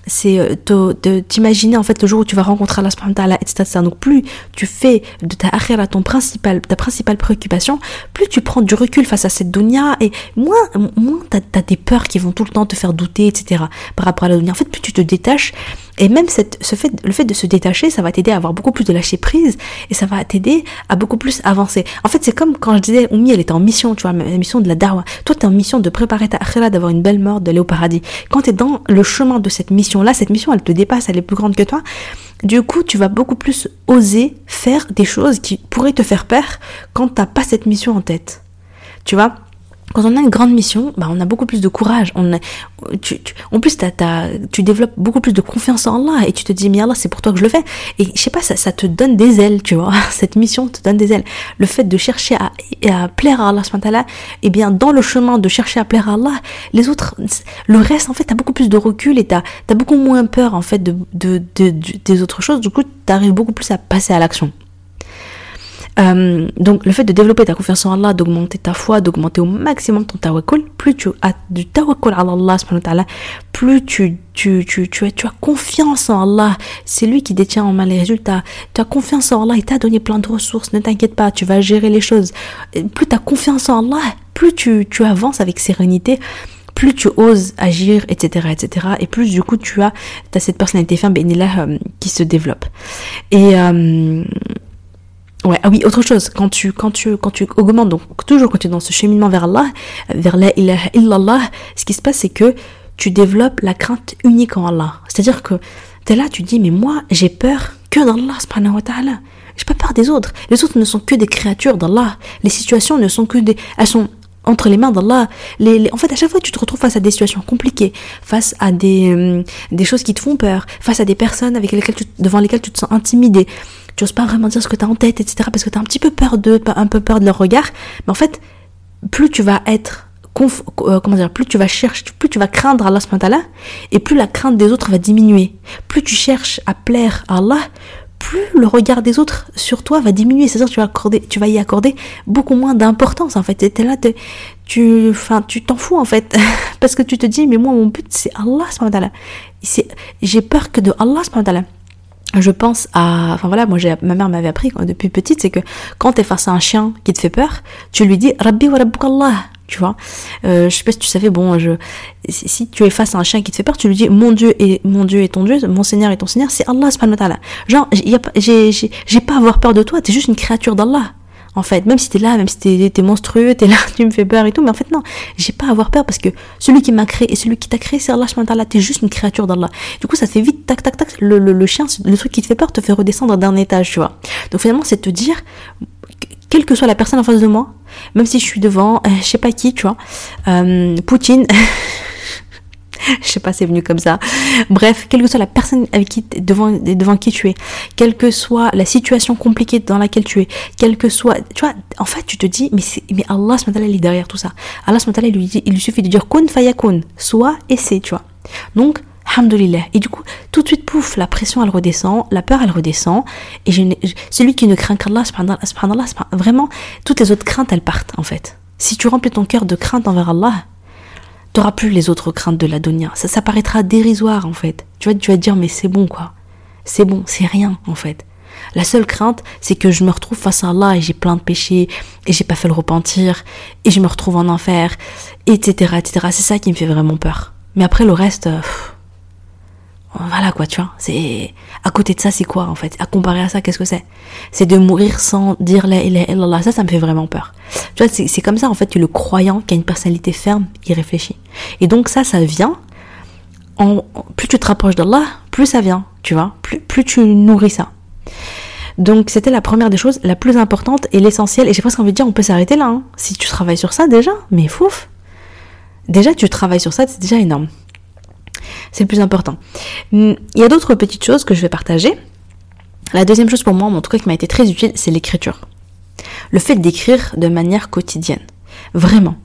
c'est euh, te, te, t'imaginer en fait le jour où tu vas rencontrer Allah subhanahu wa ta'ala, et cetera. Donc plus tu fais de ta akhira ton principal, ta principale préoccupation, plus tu prends du recul face à cette dunya et moins, moins t'as, t'as des peurs qui vont tout le temps te faire douter, et cetera. Par rapport à la dunya, en fait plus tu te détaches. Et même cette, ce fait, le fait de se détacher, ça va t'aider à avoir beaucoup plus de lâcher prise et ça va t'aider à beaucoup plus avancer. En fait, c'est comme quand je disais, Oumi, elle était en mission, tu vois, la mission de la da'wa. Toi, t'es en mission de préparer ta akhira, d'avoir une belle mort, d'aller au paradis. Quand t'es dans le chemin de cette mission-là, cette mission, elle te dépasse, elle est plus grande que toi. Du coup, tu vas beaucoup plus oser faire des choses qui pourraient te faire peur quand t'as pas cette mission en tête. Tu vois? Quand on a une grande mission, bah on a beaucoup plus de courage. On a, tu, tu, en plus, t'as, t'as, tu développes beaucoup plus de confiance en Allah et tu te dis, mais Allah, c'est pour toi que je le fais. Et je sais pas, ça, ça te donne des ailes, tu vois. Cette mission te donne des ailes. Le fait de chercher à, à plaire à Allah, subhanahu wa ta'ala, eh bien, dans le chemin de chercher à plaire à Allah, les autres, le reste, en fait, t'as beaucoup plus de recul et t'as, t'as beaucoup moins peur, en fait, de, de, de, de, des autres choses. Du coup, t'arrives beaucoup plus à passer à l'action. Euh, donc le fait de développer ta confiance en Allah, d'augmenter ta foi, d'augmenter au maximum ton tawakkul, plus tu as du tawakkul à Allah subhanahu wa ta'ala, plus tu tu tu tu as tu as confiance en Allah, c'est lui qui détient en main les résultats. Tu as confiance en Allah, il t'a donné plein de ressources, ne t'inquiète pas, tu vas gérer les choses. Et plus tu as confiance en Allah, plus tu tu avances avec sérénité, plus tu oses agir, et cetera, et cetera, et plus du coup tu as t'as cette personnalité ferme euh, qui se développe. Et euh, ouais, ah oui, autre chose, quand tu, quand tu, quand tu augmentes, donc toujours quand tu es dans ce cheminement vers Allah, vers la ilaha illallah, ce qui se passe, c'est que tu développes la crainte unique en Allah. C'est-à-dire que t'es là, tu dis, mais moi, j'ai peur que d'Allah, subhanahu wa ta'ala. J'ai pas peur des autres. Les autres ne sont que des créatures d'Allah. Les situations ne sont que des, elles sont entre les mains d'Allah. Les, les, en fait, à chaque fois, tu te retrouves face à des situations compliquées, face à des, euh, des choses qui te font peur, face à des personnes avec lesquelles tu, devant lesquelles tu te sens intimidé. Tu n'oses pas vraiment dire ce que tu as en tête, et cetera, parce que tu as un petit peu peur d'eux, un peu peur de leur regard. Mais en fait, plus tu vas être, conf- euh, comment dire, plus tu vas chercher, plus tu vas craindre Allah subhanahu wa ta'ala, et plus la crainte des autres va diminuer. Plus tu cherches à plaire à Allah, plus le regard des autres sur toi va diminuer. C'est-à-dire que tu vas accorder, tu vas y accorder beaucoup moins d'importance, en fait. Et t'es là, t'es, tu, enfin, tu t'en fous, en fait. Parce que tu te dis, mais moi, mon but, c'est Allah subhanahu wa ta'ala. C'est, j'ai peur que de Allah subhanahu wa ta'ala. Je pense à, enfin voilà, moi j'ai, ma mère m'avait appris quand, depuis petite, c'est que quand t'es face à un chien qui te fait peur, tu lui dis Rabbi wa Rabbukallah, tu vois. Euh, je sais pas si tu savais, bon, je, si tu es face à un chien qui te fait peur, tu lui dis mon Dieu et mon Dieu et ton Dieu, mon Seigneur et ton Seigneur, c'est Allah subhanahu wa ta'ala. Genre, y a, j'ai, j'ai, j'ai pas à avoir peur de toi, t'es juste une créature d'Allah. en fait. Même si t'es là, même si t'es, t'es monstrueux, t'es là, tu me fais peur et tout, mais en fait non, j'ai pas à avoir peur parce que celui qui m'a créé et celui qui t'a créé, c'est Allah subhanahu wa ta'ala, t'es juste une créature d'Allah. Du coup ça fait vite, tac tac tac, le, le, le chien, le truc qui te fait peur te fait redescendre d'un étage, tu vois. Donc finalement c'est te dire, quelle que soit la personne en face de moi, même si je suis devant, euh, je sais pas qui, tu vois, euh, Poutine... Je sais pas, c'est venu comme ça. Bref, quelle que soit la personne avec qui devant devant qui tu es, quelle que soit la situation compliquée dans laquelle tu es, quelle que soit, tu vois, en fait, tu te dis, mais c'est, mais Allah subhanahu wa ta'ala, il est derrière tout ça. Allah subhanahu wa ta'ala, il lui dit, il lui suffit de dire kun fayakun, soit et c'est, tu vois. Donc, alhamdoulilah. Et du coup, tout de suite, pouf, la pression elle redescend, la peur elle redescend, et je, celui qui ne craint qu'Allah subhanallah, subhanallah, subhanallah, vraiment, toutes les autres craintes elles partent en fait. Si tu remplis ton cœur de crainte envers Allah, t'auras plus les autres craintes de la dunya. Ça, ça paraîtra dérisoire, en fait. Tu vois, tu vas te dire, mais c'est bon, quoi. C'est bon, c'est rien, en fait. La seule crainte, c'est que je me retrouve face à Allah et j'ai plein de péchés, et j'ai pas fait le repentir, et je me retrouve en enfer, et cetera, et cetera. C'est ça qui me fait vraiment peur. Mais après, le reste, pff, voilà, quoi, tu vois. C'est, à côté de ça, c'est quoi, en fait? À comparer à ça, qu'est-ce que c'est? C'est de mourir sans dire la ilaha illallah. Ça, ça me fait vraiment peur. Tu vois, c'est, c'est comme ça, en fait, que le croyant qui a une personnalité ferme, il réfléchit. Et donc, ça, ça vient. En, en, plus tu te rapproches d'Allah, plus ça vient, tu vois. Plus, plus tu nourris ça. Donc, c'était la première des choses, la plus importante et l'essentielle. Et j'ai presque envie de dire, on peut s'arrêter là, hein. Si tu travailles sur ça, déjà, mais fouf. Déjà, tu travailles sur ça, c'est déjà énorme. C'est le plus important. Il y a d'autres petites choses que je vais partager. La deuxième chose pour moi, en tout cas qui m'a été très utile, c'est l'écriture. Le fait d'écrire de manière quotidienne. Vraiment.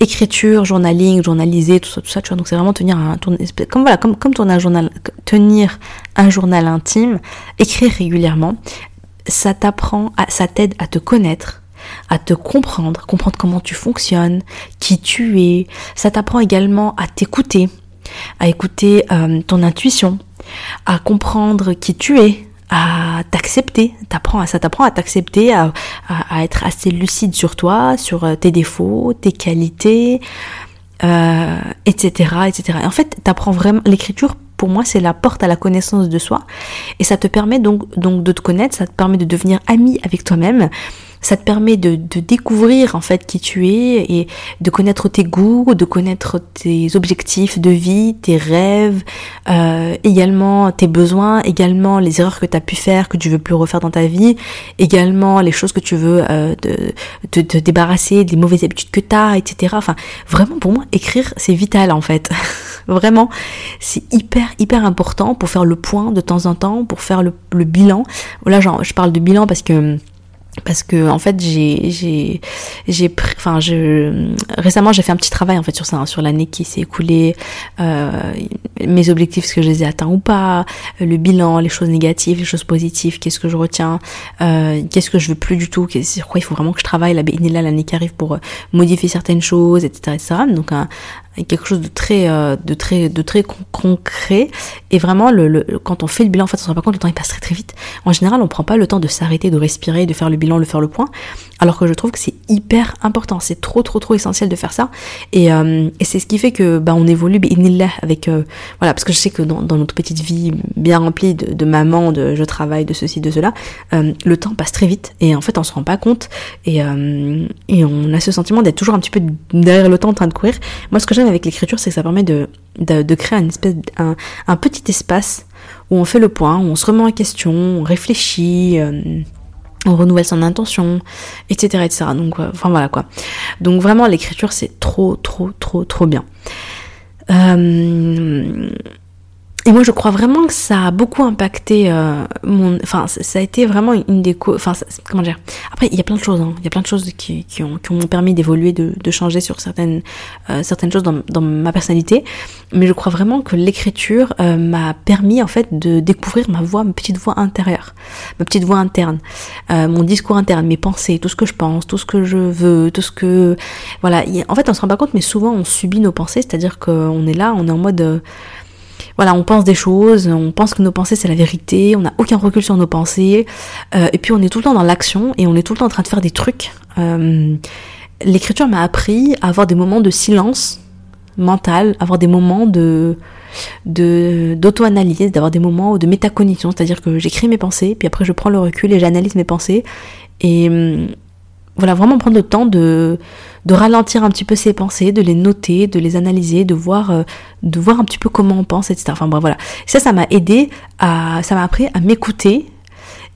Écriture, journaling, journaliser, tout ça, tout ça, tu vois. Donc c'est vraiment tenir un tourner, comme voilà, comme, comme tourner un journal, tenir un journal intime, écrire régulièrement, ça t'apprend, à, ça t'aide à te connaître, à te comprendre, comprendre comment tu fonctionnes, qui tu es. Ça t'apprend également à t'écouter, à écouter euh, ton intuition, à comprendre qui tu es, à t'accepter. T'apprends, ça t'apprend à t'accepter, à, à, à être assez lucide sur toi, sur tes défauts, tes qualités, euh, et cetera, et cetera. Et en fait, t'apprends vraiment l'écriture. Pour moi, c'est la porte à la connaissance de soi, et ça te permet donc donc de te connaître, ça te permet de devenir ami avec toi-même. Ça te permet de, de découvrir en fait qui tu es et de connaître tes goûts, de connaître tes objectifs de vie, tes rêves, euh, également tes besoins, également les erreurs que tu as pu faire, que tu veux plus refaire dans ta vie, également les choses que tu veux euh, te de, de, de débarrasser, des mauvaises habitudes que tu as, et cetera. Enfin, vraiment pour moi, écrire c'est vital en fait. Vraiment, c'est hyper hyper important pour faire le point de temps en temps, pour faire le, le bilan. Là, genre, je parle de bilan parce que... parce que en fait j'ai j'ai j'ai enfin je récemment j'ai fait un petit travail en fait sur ça, hein, sur l'année qui s'est écoulée, euh, mes objectifs, est-ce que je les ai atteints ou pas, le bilan, les choses négatives, les choses positives, qu'est-ce que je retiens, euh, qu'est-ce que je veux plus du tout, qu'est-ce sur quoi il faut vraiment que je travaille la là l'année qui arrive pour modifier certaines choses, etc., etc. Donc un quelque chose de très euh, de très de très con- concret. Et vraiment le, le quand on fait le bilan, en fait on se rend pas compte, le temps il passe très très vite. En général on prend pas le temps de s'arrêter, de respirer, de faire le bilan, de faire le point, alors que je trouve que c'est hyper important, c'est trop trop trop essentiel de faire ça. Et euh, et c'est ce qui fait que bah on évolue bi'idhnillah avec euh, voilà, parce que je sais que dans dans notre petite vie bien remplie de, de maman, de je travaille, de ceci, de cela, euh, le temps passe très vite et en fait on se rend pas compte, et euh, et on a ce sentiment d'être toujours un petit peu derrière le temps, en train de courir. Moi ce que j'aime avec l'écriture, c'est que ça permet de, de, de créer une espèce, un, un petit espace où on fait le point, où on se remet en question, on réfléchit, euh, on renouvelle son intention, et cetera, et cetera. Donc, euh, enfin voilà quoi. Donc vraiment, l'écriture, c'est trop, trop, trop, trop bien. Euh... Et moi, je crois vraiment que ça a beaucoup impacté euh, mon... Enfin, ça a été vraiment une des... Co- enfin, ça, comment dire... Après, il y a plein de choses, hein. Il y a plein de choses qui, qui, ont, qui ont permis d'évoluer, de, de changer sur certaines, euh, certaines choses dans, dans ma personnalité. Mais je crois vraiment que l'écriture euh, m'a permis, en fait, de découvrir ma voix, ma petite voix intérieure. Ma petite voix interne. Euh, mon discours interne, mes pensées, tout ce que je pense, tout ce que je veux, tout ce que... Voilà. Et en fait, on se rend pas compte, mais souvent, on subit nos pensées. C'est-à-dire qu'on est là, on est en mode... Euh, Voilà, on pense des choses, on pense que nos pensées c'est la vérité, on n'a aucun recul sur nos pensées, euh, et puis on est tout le temps dans l'action, et on est tout le temps en train de faire des trucs. Euh, l'écriture m'a appris à avoir des moments de silence mental, avoir des moments de, de d'auto-analyse, d'avoir des moments de métacognition, c'est-à-dire que j'écris mes pensées, puis après je prends le recul et j'analyse mes pensées, et... voilà, vraiment prendre le temps de, de ralentir un petit peu ses pensées, de les noter, de les analyser, de voir, euh, de voir un petit peu comment on pense, et cetera. Enfin bref, voilà. Ça, ça m'a aidé à, ça m'a appris à m'écouter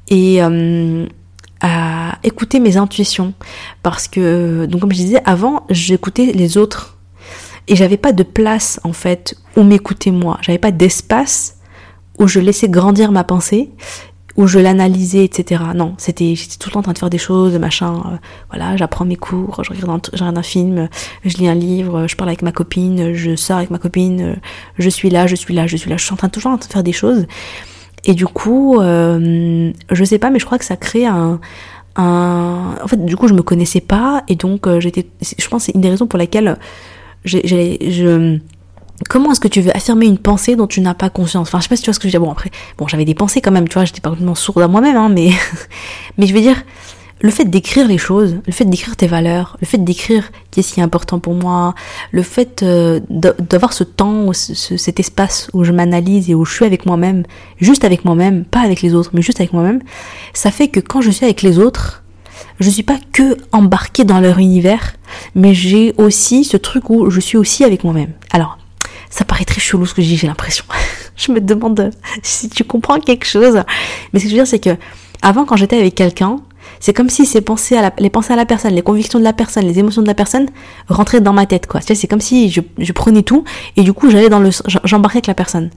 et euh, à écouter mes intuitions. Parce que, donc comme je disais, avant, j'écoutais les autres. Et j'avais pas de place, en fait, où m'écouter moi. J'avais pas d'espace où je laissais grandir ma pensée, où je l'analysais, et cetera. Non, c'était, j'étais tout le temps en train de faire des choses, machin. Euh, voilà, j'apprends mes cours, je regarde, un, je regarde un film, je lis un livre, je parle avec ma copine, je sors avec ma copine, je suis là, je suis là, je suis là. Je suis en train toujours en train de faire des choses. Et du coup, euh, je sais pas, mais je crois que ça crée un... un... En fait, du coup, je me connaissais pas. Et donc, euh, j'étais, je pense que c'est une des raisons pour laquelle... J'ai, j'ai, je... Comment est-ce que tu veux affirmer une pensée dont tu n'as pas conscience? Enfin, je sais pas si tu vois ce que je veux dire. Bon, après, bon, j'avais des pensées quand même, tu vois, j'étais pas complètement sourde à moi-même, hein, mais... mais je veux dire, le fait d'écrire les choses, le fait d'écrire tes valeurs, le fait d'écrire qu'est-ce qui est important pour moi, le fait euh, d'avoir ce temps, ce, cet espace où je m'analyse et où je suis avec moi-même, juste avec moi-même, pas avec les autres, mais juste avec moi-même, ça fait que quand je suis avec les autres... Je suis pas que embarquée dans leur univers, mais j'ai aussi ce truc où je suis aussi avec moi-même. Alors, ça paraît très chelou ce que je dis, j'ai l'impression. Je me demande si tu comprends quelque chose. Mais ce que je veux dire, c'est que avant, quand j'étais avec quelqu'un, c'est comme si ces pensées à la, les pensées à la personne, les convictions de la personne, les émotions de la personne rentraient dans ma tête, quoi. C'est comme si je, je prenais tout et du coup, j'allais dans le, j'embarquais avec la personne.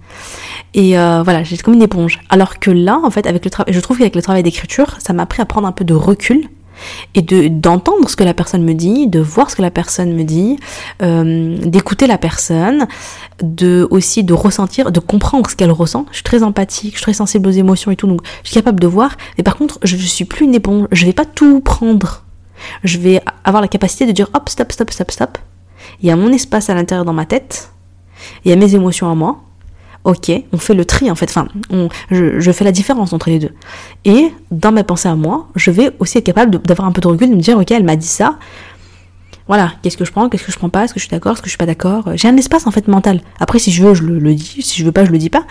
Et euh, voilà, j'étais comme une éponge. Alors que là, en fait, avec le travail, je trouve qu'avec le travail d'écriture, ça m'a appris à prendre un peu de recul. Et de d'entendre ce que la personne me dit, de voir ce que la personne me dit, euh, d'écouter la personne, de aussi de ressentir, de comprendre ce qu'elle ressent. Je suis très empathique, je suis très sensible aux émotions et tout, donc je suis capable de voir. Mais par contre, je ne suis plus une éponge. Je vais pas tout prendre. Je vais avoir la capacité de dire hop, stop, stop, stop, stop. Il y a mon espace à l'intérieur dans ma tête. Il y a mes émotions à moi. Ok, on fait le tri en fait, enfin, on, je, je fais la différence entre les deux. Et dans mes pensées à moi, je vais aussi être capable de, d'avoir un peu de recul, de me dire, ok, elle m'a dit ça, voilà, qu'est-ce que je prends, qu'est-ce que je prends pas, est-ce que je suis d'accord, est-ce que je suis pas d'accord. J'ai un espace en fait mental. Après, si je veux, je le, le dis, si je veux pas, je le dis pas.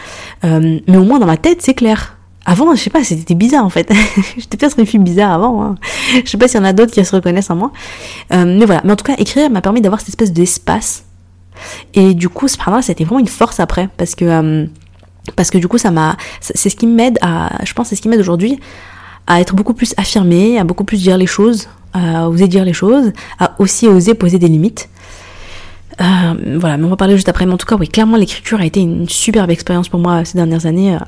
Euh, mais au moins dans ma tête, c'est clair. Avant, je sais pas, c'était bizarre en fait. J'étais peut-être une fille bizarre avant, hein. Je sais pas s'il y en a d'autres qui se reconnaissent en moi. Euh, mais voilà, mais en tout cas, écrire m'a permis d'avoir cette espèce d'espace. Et du coup, subhanallah, ça a été vraiment une force après, parce que euh, parce que du coup, ça m'a, c'est ce qui m'aide à, je pense, c'est ce qui m'aide aujourd'hui à être beaucoup plus affirmée, à beaucoup plus dire les choses, à oser dire les choses, à aussi oser poser des limites. Euh, voilà, mais on va parler juste après. Mais en tout cas, oui, clairement, l'écriture a été une superbe expérience pour moi ces dernières années, euh,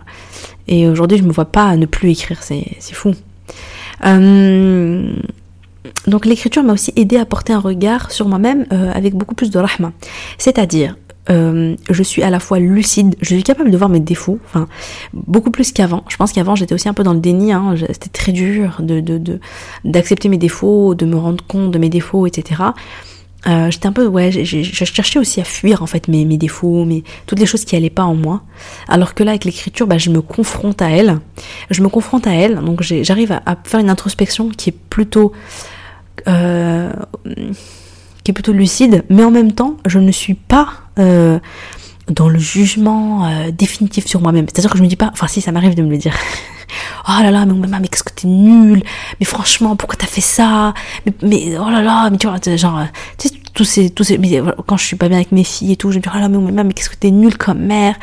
et aujourd'hui, je me vois pas ne plus écrire, c'est c'est fou. Euh, Donc l'écriture m'a aussi aidé à porter un regard sur moi-même euh, avec beaucoup plus de rahma. C'est-à-dire, euh, je suis à la fois lucide, je suis capable de voir mes défauts, enfin, beaucoup plus qu'avant. Je pense qu'avant j'étais aussi un peu dans le déni, hein, c'était très dur de, de, de, d'accepter mes défauts, de me rendre compte de mes défauts, et cetera. Euh, j'étais un peu, ouais, j'ai, j'ai, je cherchais aussi à fuir en fait mes, mes défauts, mes, toutes les choses qui allaient pas en moi. Alors que là, avec l'écriture, bah, je me confronte à elle. Je me confronte à elle, donc j'ai, j'arrive à, à faire une introspection qui est plutôt... Euh, qui est plutôt lucide, mais en même temps, je ne suis pas euh, dans le jugement euh, définitif sur moi-même. C'est-à-dire que je me dis pas, enfin si, ça m'arrive de me le dire. Oh là là, mais maman, mais qu'est-ce que t'es nulle. Mais franchement, pourquoi t'as fait ça? Mais, mais oh là là, mais tu vois, genre, tu sais, tous ces, tous ces, mais quand je suis pas bien avec mes filles et tout, je me dis oh là, mais maman, mais qu'est-ce que t'es nulle comme mère.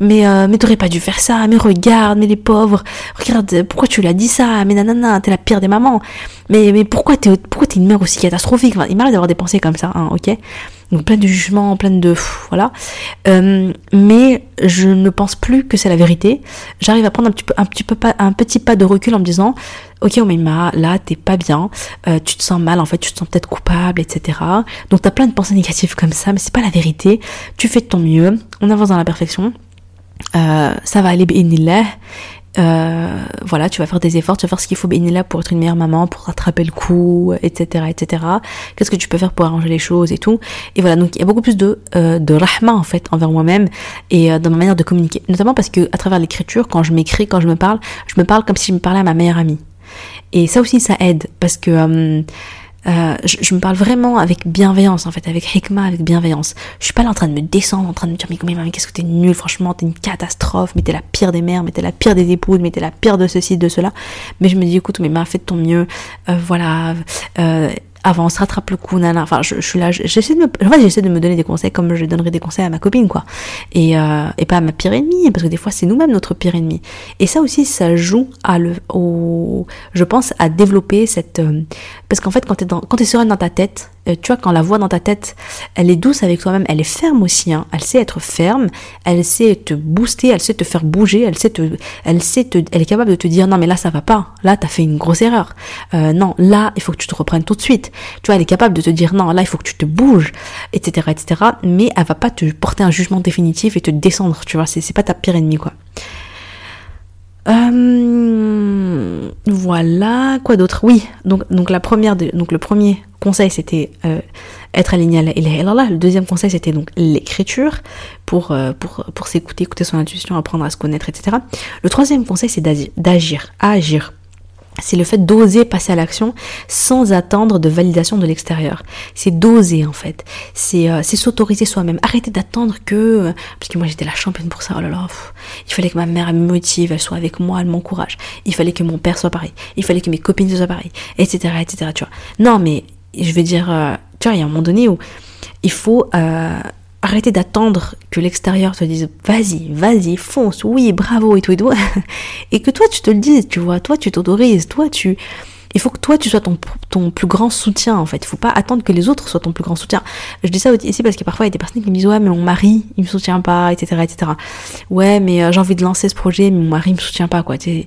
Mais euh, mais t'aurais pas dû faire ça, mais regarde, mais les pauvres, regarde, pourquoi tu l'as dit ça, mais nanana, t'es la pire des mamans, mais mais pourquoi t'es pourquoi t'es une mère aussi catastrophique, enfin, il m'arrive d'avoir des pensées comme ça, hein, ok, donc plein de jugements, plein de pff, voilà, euh, mais je ne pense plus que c'est la vérité, j'arrive à prendre un petit peu un petit peu pas un petit pas de recul en me disant ok Omaima, là t'es pas bien, euh, tu te sens mal en fait, tu te sens peut-être coupable, et cetera. Donc t'as plein de pensées négatives comme ça, mais c'est pas la vérité, tu fais de ton mieux, on avance dans la perfection. Euh, ça va aller bénillah, euh, voilà, tu vas faire des efforts, tu vas faire ce qu'il faut bénillah pour être une meilleure maman, pour rattraper le coup, et cetera, et cetera. Qu'est-ce que tu peux faire pour arranger les choses et tout. Et voilà, donc il y a beaucoup plus de euh, de rahma en fait envers moi-même et euh, dans ma manière de communiquer, notamment parce que à travers l'écriture, quand je m'écris, quand je me parle, je me parle comme si je me parlais à ma meilleure amie. Et ça aussi, ça aide parce que euh, Euh, je, je me parle vraiment avec bienveillance, en fait, avec hikma, avec bienveillance. Je suis pas là en train de me descendre, en train de me dire mais, mais, mais qu'est-ce que t'es nul, franchement, t'es une catastrophe, mais t'es la pire des mères, mais t'es la pire des épouses, mais t'es la pire de ceci, de cela. Mais je me dis écoute, mais ma fais de ton mieux, euh, voilà, euh, avance, rattrape le coup, nana. Enfin, je, je suis là, j'essaie de me, en fait, j'essaie de me donner des conseils comme je donnerais des conseils à ma copine, quoi. Et, euh, et pas à ma pire ennemie, parce que des fois, c'est nous-mêmes notre pire ennemie. Et ça aussi, ça joue à le, au, je pense, à développer cette, euh, parce qu'en fait, quand t'es dans, quand t'es sereine dans ta tête, euh, tu vois, quand la voix dans ta tête, elle est douce avec toi-même, elle est ferme aussi, hein. Elle sait être ferme, elle sait te booster, elle sait te faire bouger, elle sait te, elle sait te, elle est capable de te dire non, mais là, ça va pas. Là, t'as fait une grosse erreur. Euh, non, là, il faut que tu te reprennes tout de suite. Tu vois, elle est capable de te dire non, là il faut que tu te bouges, etc, etc, mais elle va pas te porter un jugement définitif et te descendre, tu vois, c'est, c'est pas ta pire ennemie, quoi. Euh, voilà, quoi d'autre? Oui, donc, donc la première, de, donc le premier conseil c'était euh, être aligné à la ilaha illallah. Le deuxième conseil c'était donc l'écriture pour, euh, pour, pour s'écouter, écouter son intuition, apprendre à se connaître, et cetera. Le troisième conseil c'est d'agir, d'agir, agir. C'est le fait d'oser passer à l'action sans attendre de validation de l'extérieur. C'est d'oser, en fait. C'est, euh, c'est s'autoriser soi-même. Arrêter d'attendre que... Parce que moi, j'étais la championne pour ça. Oh là là, pff. Il fallait que ma mère elle me motive, elle soit avec moi, elle m'encourage. Il fallait que mon père soit pareil. Il fallait que mes copines soient pareilles, et cetera, et cetera, tu vois. Non, mais je veux dire... Euh, tu vois, il y a un moment donné où il faut... Euh, Arrêtez d'attendre que l'extérieur te dise vas-y, vas-y, fonce, oui, bravo et tout et tout. Et que toi tu te le dises, tu vois, toi tu t'autorises, toi tu... Il faut que toi tu sois ton, ton plus grand soutien, en fait. Il faut pas attendre que les autres soient ton plus grand soutien. Je dis ça ici parce que parfois il y a des personnes qui me disent ouais mais mon mari il me soutient pas, et cetera, et cetera. Ouais mais j'ai envie de lancer ce projet mais mon mari me soutient pas, quoi, tu sais,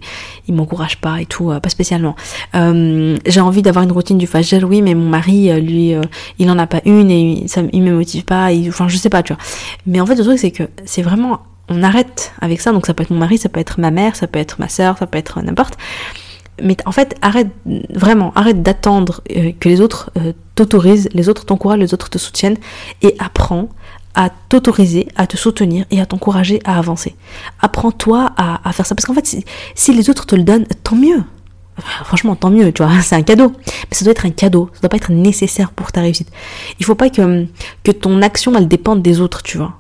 il m'encourage pas et tout, pas spécialement. Euh, j'ai envie d'avoir une routine du fajr, oui mais mon mari lui euh, il en a pas une et ça, il me motive pas, il, enfin je sais pas, tu vois. Mais en fait le truc c'est que c'est vraiment on arrête avec ça, donc ça peut être mon mari, ça peut être ma mère, ça peut être ma sœur, ça peut être n'importe. Mais en fait, arrête, vraiment, arrête d'attendre euh, que les autres euh, t'autorisent, les autres t'encouragent, les autres te soutiennent, et apprends à t'autoriser, à te soutenir et à t'encourager à avancer. Apprends-toi à, à faire ça, parce qu'en fait, si, si les autres te le donnent, tant mieux. Franchement, tant mieux, tu vois, c'est un cadeau. Mais ça doit être un cadeau, ça doit pas être nécessaire pour ta réussite. Il faut pas que, que ton action, elle dépende des autres, tu vois.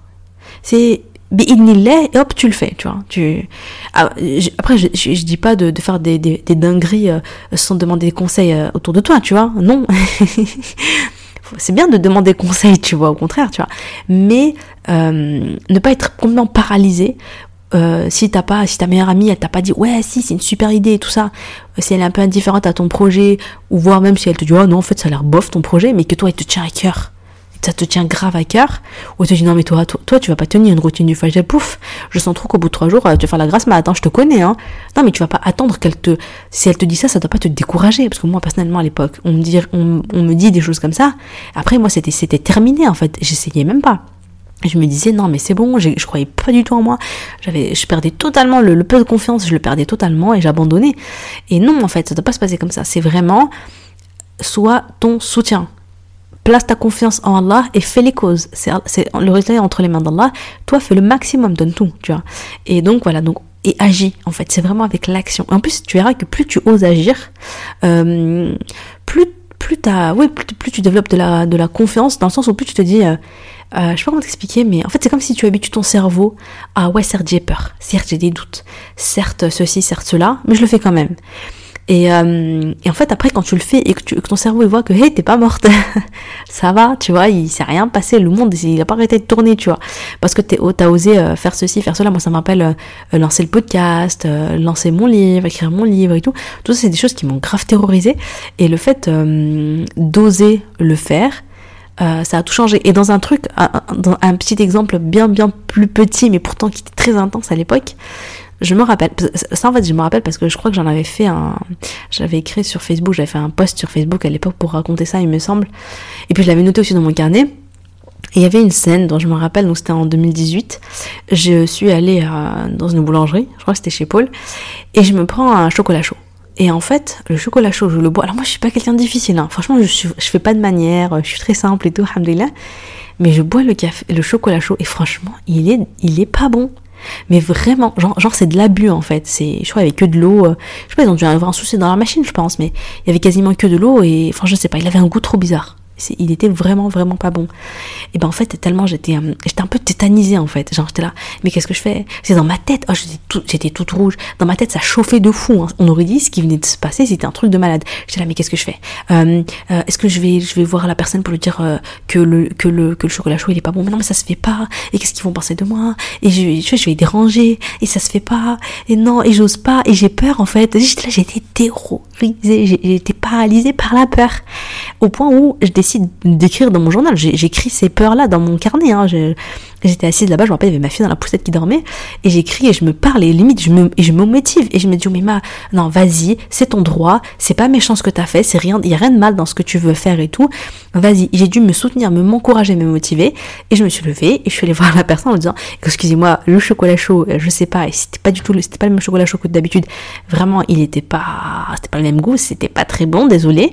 C'est... et hop tu le fais, tu vois, tu... Après je, je, je dis pas de, de faire des, des, des dingueries euh, sans demander des conseils euh, autour de toi, tu vois, non. C'est bien de demander conseil, tu vois, au contraire, tu vois, mais euh, ne pas être complètement paralysé. Euh, si t'as pas, si ta meilleure amie elle t'a pas dit ouais si c'est une super idée et tout ça, si elle est un peu indifférente à ton projet, ou voire même si elle te dit oh non en fait ça a l'air bof ton projet, mais que toi elle te tient à cœur, ça te tient grave à cœur, ou tu te dis non mais toi, toi, toi tu vas pas tenir une routine du fajr, pouf, je sens trop qu'au bout de trois jours tu vas faire la grasse, mais attends je te connais, hein. Non mais tu vas pas attendre qu'elle te, si elle te dit ça, ça doit pas te décourager, parce que moi personnellement à l'époque on me dit, on, on me dit des choses comme ça, après moi c'était, c'était terminé en fait, j'essayais même pas. Je me disais non mais c'est bon, je, je croyais pas du tout en moi, j'avais, je perdais totalement le, le peu de confiance, je le perdais totalement et j'abandonnais. Et non en fait ça doit pas se passer comme ça, c'est vraiment sois ton soutien. Place ta confiance en Allah et fais les causes. C'est, c'est le résultat est entre les mains d'Allah. Toi, fais le maximum, donne tout, tu vois. Et donc voilà, donc et agis. En fait, c'est vraiment avec l'action. En plus, tu verras que plus tu oses agir, euh, plus plus t'as, oui, plus, plus tu développes de la de la confiance, dans le sens où plus tu te dis, euh, euh, je sais pas comment t'expliquer, mais en fait, c'est comme si tu habitues ton cerveau à ouais, certes j'ai peur, certes j'ai des doutes, certes ceci, certes cela, mais je le fais quand même. Et, euh, et en fait après quand tu le fais et que, tu, que ton cerveau il voit que hey t'es pas morte, ça va, tu vois, il s'est rien passé, le monde il a pas arrêté de tourner, tu vois, parce que t'es, oh, t'as osé euh, faire ceci, faire cela. Moi ça me rappelle euh, lancer le podcast, euh, lancer mon livre, écrire mon livre et tout, tout ça c'est des choses qui m'ont grave terrorisée, et le fait euh, d'oser le faire, Euh, ça a tout changé. Et dans un truc, un, un, un petit exemple bien bien plus petit mais pourtant qui était très intense à l'époque, je me rappelle, ça en fait je me rappelle parce que je crois que j'en avais fait un, j'avais écrit sur Facebook, j'avais fait un post sur Facebook à l'époque pour raconter ça il me semble, et puis je l'avais noté aussi dans mon carnet, et il y avait une scène dont je me rappelle, donc c'était en deux mille dix-huit, je suis allée euh, dans une boulangerie, je crois que c'était chez Paul, et je me prends un chocolat chaud. Et en fait, le chocolat chaud, je le bois. Alors moi, je suis pas quelqu'un de difficile, hein. Franchement, je, suis, je fais pas de manière, je suis très simple et tout, alhamdoulilah. Mais je bois le café, le chocolat chaud, et franchement, il est, il est pas bon. Mais vraiment, genre, genre c'est de l'abus en fait. C'est, je crois qu'il y avait que de l'eau. Je sais pas, ils ont dû avoir un souci dans leur machine, je pense, mais il y avait quasiment que de l'eau et enfin, je sais pas, il avait un goût trop bizarre. C'est, il était vraiment, vraiment pas bon. Et ben en fait, tellement j'étais, euh, j'étais un peu tétanisée en fait. Genre, j'étais là, mais qu'est-ce que je fais? C'est dans ma tête, oh, j'étais, tout, j'étais toute rouge. Dans ma tête, ça chauffait de fou. Hein. On aurait dit ce qui venait de se passer, c'était un truc de malade. J'étais là, mais qu'est-ce que je fais? euh, euh, Est-ce que je vais, je vais voir la personne pour lui dire euh, que, le, que, le, que le chocolat chaud il est pas bon? Mais non, mais ça se fait pas. Et qu'est-ce qu'ils vont penser de moi? Et je, je, je vais déranger. Et ça se fait pas. Et non, et j'ose pas. Et j'ai peur en fait. J'étais là, j'étais terrorisée. J'étais paralysée par la peur. Au point où je décidais d'écrire dans mon journal, j'ai, j'écris ces peurs-là dans mon carnet, hein. Je, j'étais assise là-bas, je me rappelle, il y avait ma fille dans la poussette qui dormait, et j'écris et je me parle, et limite, je me, et je me motive, et je me dis, oh, mais ma, non, vas-y, c'est ton droit, c'est pas méchant ce que t'as fait, c'est rien, il y a rien de mal dans ce que tu veux faire et tout, vas-y. J'ai dû me soutenir, me m'encourager, me motiver, et je me suis levée, et je suis allée voir la personne en lui disant, excusez-moi, le chocolat chaud, je sais pas, et c'était pas du tout, c'était pas le même chocolat chaud que d'habitude, vraiment, il était pas, c'était pas le même goût, c'était pas très bon, désolé,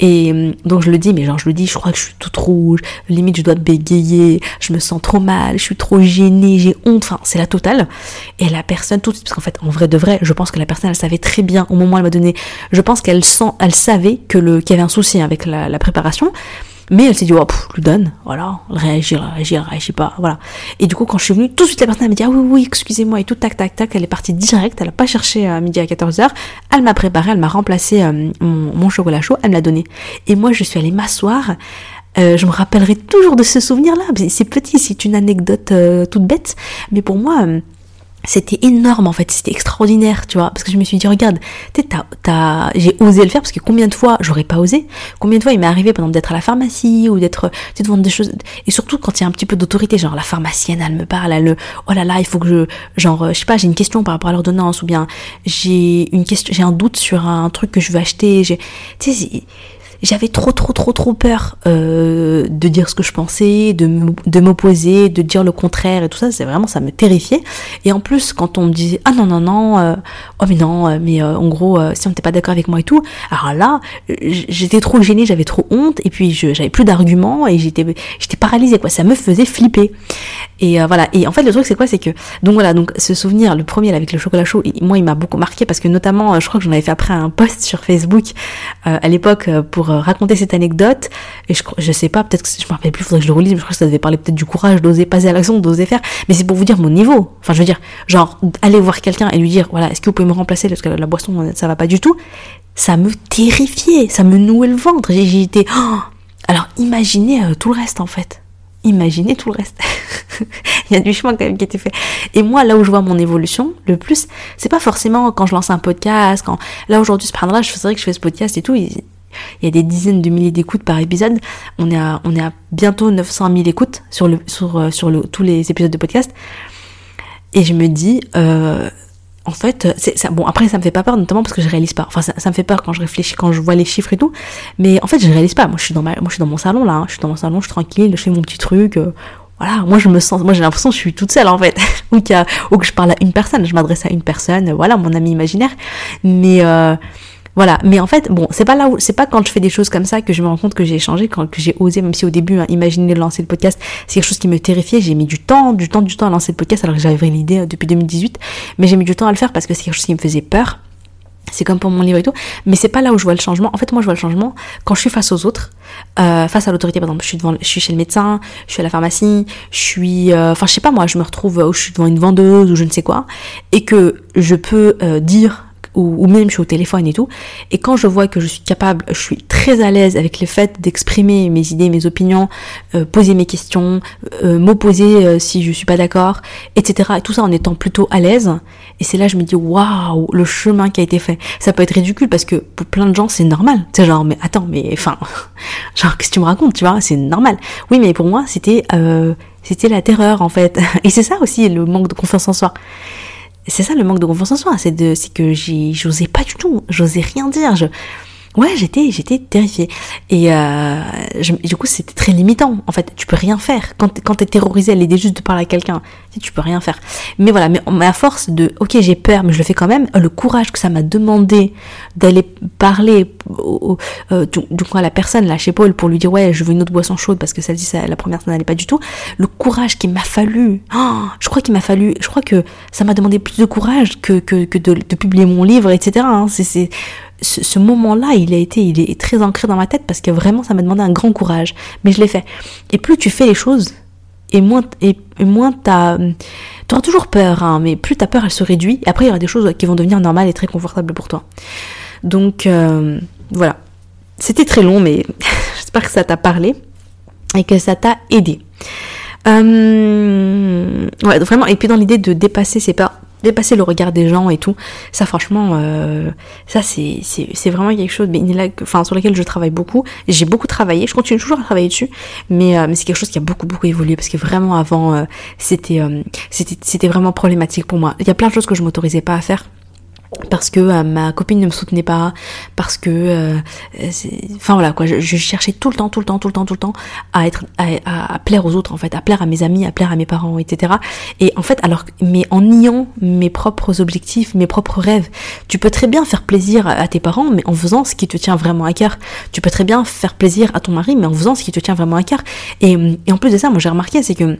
et donc je le dis, mais genre, je le dis, je crois que je suis toute rouge, limite je dois bégayer, je me sens trop mal, je suis trop gênée, j'ai honte, enfin c'est la totale. Et la personne tout de suite, parce qu'en fait en vrai de vrai, je pense que la personne elle savait très bien au moment où elle m'a donné, je pense qu'elle sent, elle savait que le, qu'il y avait un souci avec la, la préparation, mais elle s'est dit, oh, pff, je lui donne, voilà, réagir, réagir, réagir pas, voilà. Et du coup quand je suis venue, tout de suite la personne elle m'a dit, ah oui oui, excusez-moi et tout, tac tac tac, elle est partie direct, elle a pas cherché à midi à quatorze heures, elle m'a préparé, elle m'a remplacé euh, mon, mon chocolat chaud, elle me l'a donné. Et moi je suis allée m'asseoir. Euh, je me rappellerai toujours de ce souvenir-là. C'est petit, c'est une anecdote euh, toute bête, mais pour moi, euh, c'était énorme en fait, c'était extraordinaire, tu vois, parce que je me suis dit, regarde, t'es, t'as, t'as, j'ai osé le faire, parce que combien de fois j'aurais pas osé, combien de fois il m'est arrivé, par exemple, d'être à la pharmacie, ou d'être, tu sais, de vendre des choses, et surtout quand il y a un petit peu d'autorité, genre la pharmacienne, elle me parle, elle, oh là là, il faut que je, genre, je sais pas, j'ai une question par rapport à l'ordonnance, ou bien j'ai une question, j'ai un doute sur un truc que je veux acheter, j'ai, tu sais, c'est, j'avais trop, trop, trop, trop peur euh, de dire ce que je pensais, de, de m'opposer, de dire le contraire et tout ça. C'est vraiment, ça me terrifiait. Et en plus, quand on me disait « Ah non, non, non, euh, oh mais non, mais euh, en gros, euh, si on n'était pas d'accord avec moi et tout », alors là, j'étais trop gênée, j'avais trop honte et puis je, j'avais plus d'arguments et j'étais, j'étais paralysée, quoi. Ça me faisait flipper. Et euh, voilà. Et en fait, le truc, c'est quoi? C'est que, donc voilà, donc ce souvenir, le premier avec le chocolat chaud, moi, il m'a beaucoup marqué parce que notamment, je crois que j'en avais fait après un post sur Facebook euh, à l'époque pour raconter cette anecdote, et je, je sais pas, peut-être que je me rappelle plus, faudrait que je le relise, mais je crois que ça devait parler peut-être du courage d'oser passer à l'action, d'oser faire, mais c'est pour vous dire mon niveau, enfin je veux dire, genre aller voir quelqu'un et lui dire, voilà, est-ce que vous pouvez me remplacer, parce que la, la boisson ça va pas du tout, ça me terrifiait, ça me nouait le ventre, j'ai, j'ai été, oh alors imaginez euh, tout le reste en fait, imaginez tout le reste, il y a du chemin quand même qui était fait. Et moi, là où je vois mon évolution, le plus, c'est pas forcément quand je lance un podcast, quand, là aujourd'hui, là, c'est vrai que je fais ce podcast et tout, et, il y a des dizaines de milliers d'écoutes par épisode. On est à, on est à bientôt neuf cent mille écoutes sur, le, sur, sur le, tous les épisodes de podcast. Et je me dis, euh, en fait, c'est, ça, bon après ça me fait pas peur, notamment parce que je réalise pas. Enfin ça, ça me fait peur quand je réfléchis, quand je vois les chiffres et tout. Mais en fait je réalise pas. Moi je suis dans, ma, moi, je suis dans mon salon là. Hein. Je suis dans mon salon, je suis tranquille, je fais mon petit truc. Euh, voilà, moi je me sens, moi j'ai l'impression que je suis toute seule en fait. ou, qu'il y a, ou que je parle à une personne, je m'adresse à une personne. Voilà, mon ami imaginaire. Mais euh, Voilà, mais en fait, bon, c'est pas là où, c'est pas quand je fais des choses comme ça que je me rends compte que j'ai changé, quand que j'ai osé, même si au début, hein, imaginer de lancer le podcast, c'est quelque chose qui me terrifiait. J'ai mis du temps, du temps, du temps à lancer le podcast, alors que j'avais l'idée depuis deux mille dix-huit, mais j'ai mis du temps à le faire parce que c'est quelque chose qui me faisait peur. C'est comme pour mon livre et tout, mais c'est pas là où je vois le changement. En fait, moi, je vois le changement quand je suis face aux autres, euh, face à l'autorité. Par exemple, je suis devant, je suis chez le médecin, je suis à la pharmacie, je suis, euh, enfin, je sais pas moi, je me retrouve où je suis devant une vendeuse ou je ne sais quoi, et que je peux euh, dire. Ou même je suis au téléphone et tout, et quand je vois que je suis capable, je suis très à l'aise avec le fait d'exprimer mes idées, mes opinions, euh, poser mes questions, euh, m'opposer euh, si je suis pas d'accord, et cetera. Et tout ça en étant plutôt à l'aise, et c'est là que je me dis waouh, le chemin qui a été fait. Ça peut être ridicule parce que pour plein de gens c'est normal, tu sais genre mais attends mais enfin genre qu'est-ce que tu me racontes, tu vois, c'est normal. Oui mais pour moi c'était euh, c'était la terreur en fait, et c'est ça aussi le manque de confiance en soi. C'est ça le manque de confiance en soi, c'est, de, c'est que j'ai, j'osais pas du tout, j'osais rien dire, je, Ouais, j'étais, j'étais terrifiée. Et, euh, je, et du coup, c'était très limitant. En fait, tu peux rien faire. Quand, quand t'es terrorisée, elle est juste de parler à quelqu'un. Tu peux rien faire. Mais voilà, mais, mais à force de, ok, j'ai peur, mais je le fais quand même. Le courage que ça m'a demandé d'aller parler au, au, euh, du, du coup à la personne là chez Paul pour lui dire ouais, je veux une autre boisson chaude parce que celle-ci, ça, la première, ça n'allait pas du tout. Le courage qu'il m'a fallu. Oh, je crois qu'il m'a fallu. Je crois que ça m'a demandé plus de courage que que, que de, de publier mon livre, et cetera. Hein, c'est, c'est Ce, ce moment-là, il a été, il est très ancré dans ma tête parce que vraiment, ça m'a demandé un grand courage. Mais je l'ai fait. Et plus tu fais les choses, et moins, et, et moins t'as, t'auras toujours peur, hein, mais plus ta peur, elle se réduit. Et après, il y aura des choses qui vont devenir normales et très confortables pour toi. Donc, euh, voilà. C'était très long, mais j'espère que ça t'a parlé et que ça t'a aidé. Euh, ouais, vraiment. Et puis dans l'idée de dépasser ses peurs, dépasser le regard des gens et tout, ça franchement, euh, ça c'est, c'est, c'est vraiment quelque chose mais là, enfin, sur lequel je travaille beaucoup, j'ai beaucoup travaillé, je continue toujours à travailler dessus, mais, euh, mais c'est quelque chose qui a beaucoup beaucoup évolué, parce que vraiment avant, euh, c'était, euh, c'était, c'était vraiment problématique pour moi. Il y a plein de choses que je m'autorisais pas à faire, parce que euh, ma copine ne me soutenait pas, parce que, euh, c'est... enfin voilà quoi, je, je cherchais tout le temps, tout le temps, tout le temps, tout le temps à être, à, à, à plaire aux autres en fait, à plaire à mes amis, à plaire à mes parents, et cetera. Et en fait, alors, mais en niant mes propres objectifs, mes propres rêves, tu peux très bien faire plaisir à tes parents, mais en faisant ce qui te tient vraiment à cœur. Tu peux très bien faire plaisir à ton mari, mais en faisant ce qui te tient vraiment à cœur. Et, et en plus de ça, moi j'ai remarqué, c'est que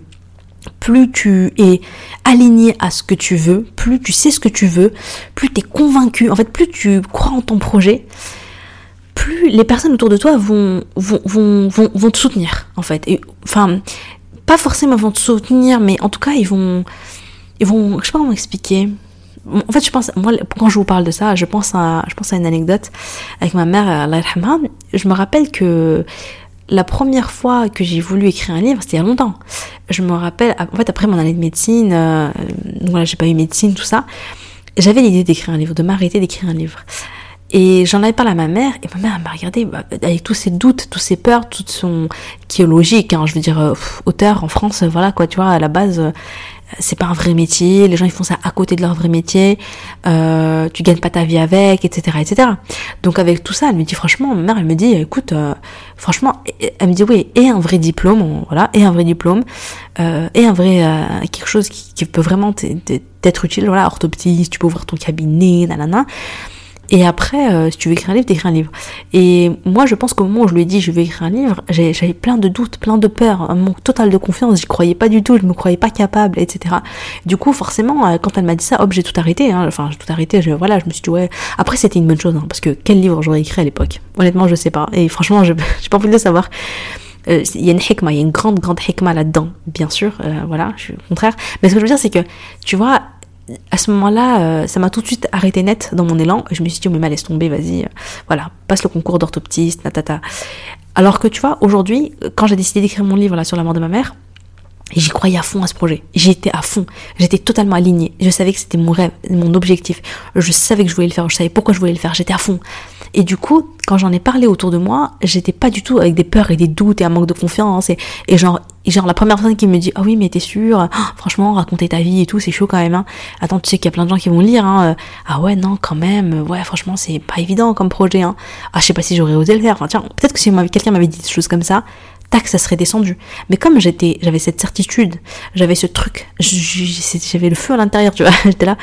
plus tu es aligné à ce que tu veux, plus tu sais ce que tu veux, plus tu es convaincu, en fait plus tu crois en ton projet, plus les personnes autour de toi vont, vont, vont, vont, vont te soutenir en fait. Et, enfin, pas forcément vont te soutenir, mais en tout cas ils vont, ils vont, je sais pas comment expliquer. En fait, je pense, moi, quand je vous parle de ça, je pense à, je pense à une anecdote avec ma mère, Allah yarhamha. Je me rappelle que la première fois que j'ai voulu écrire un livre, c'était il y a longtemps. Je me rappelle, en fait, après mon année de médecine, euh, voilà, j'ai pas eu médecine, tout ça, j'avais l'idée d'écrire un livre, de m'arrêter d'écrire un livre. Et j'en avais parlé à ma mère, et ma mère m'a regardée bah, avec tous ses doutes, toutes ses peurs, toute son... qui est logique, hein, je veux dire, euh, auteur en France, voilà, quoi, tu vois, à la base... Euh, c'est pas un vrai métier, les gens ils font ça à côté de leur vrai métier, euh, tu gagnes pas ta vie avec, et cetera, et cetera. Donc avec tout ça, elle me dit franchement, ma mère elle me dit, écoute, euh, franchement, elle me dit oui, et un vrai diplôme, voilà, et un vrai diplôme, euh, et un vrai euh, quelque chose qui, qui peut vraiment t'être utile, voilà, orthoptiste, tu peux ouvrir ton cabinet, nanana. Et après, euh, si tu veux écrire un livre, t'écris un livre. Et moi, je pense qu'au moment où je lui ai dit, je vais écrire un livre, j'ai, j'avais plein de doutes, plein de peurs, un manque total de confiance, j'y croyais pas du tout, je me croyais pas capable, et cetera. Du coup, forcément, quand elle m'a dit ça, hop, j'ai tout arrêté, hein. Enfin, j'ai tout arrêté, je, voilà, je me suis dit, ouais. Après, c'était une bonne chose, hein, parce que quel livre j'aurais écrit à l'époque? Honnêtement, je sais pas. Et franchement, je, j'ai pas envie de le savoir. Il euh, y a une hikma, il y a une grande, grande hikma là-dedans, bien sûr, euh, voilà, je suis au contraire. Mais ce que je veux dire, c'est que, tu vois, à ce moment-là, ça m'a tout de suite arrêté net dans mon élan. Je me suis dit, oh, mais mal, laisse tomber, vas-y, voilà, passe le concours d'orthoptiste, natata. Alors que tu vois, aujourd'hui, quand j'ai décidé d'écrire mon livre là sur la mort de ma mère, j'y croyais à fond à ce projet. J'y étais à fond. J'étais totalement alignée. Je savais que c'était mon rêve, mon objectif. Je savais que je voulais le faire. Je savais pourquoi je voulais le faire. J'étais à fond. Et du coup, quand j'en ai parlé autour de moi, j'étais pas du tout avec des peurs et des doutes et un manque de confiance. Et, et genre, et genre la première personne qui me dit « Ah oui, mais t'es sûre ? Oh, franchement, raconter ta vie et tout, c'est chaud quand même. Hein. Attends, tu sais qu'il y a plein de gens qui vont lire. Hein. Ah ouais, non, quand même. Ouais, franchement, c'est pas évident comme projet. Hein. Ah, je sais pas si j'aurais osé le faire. Enfin, tiens, peut-être que si quelqu'un m'avait dit des choses comme ça, tac, ça serait descendu. Mais comme j'étais, j'avais cette certitude, j'avais ce truc, j'avais le feu à l'intérieur, tu vois, j'étais là,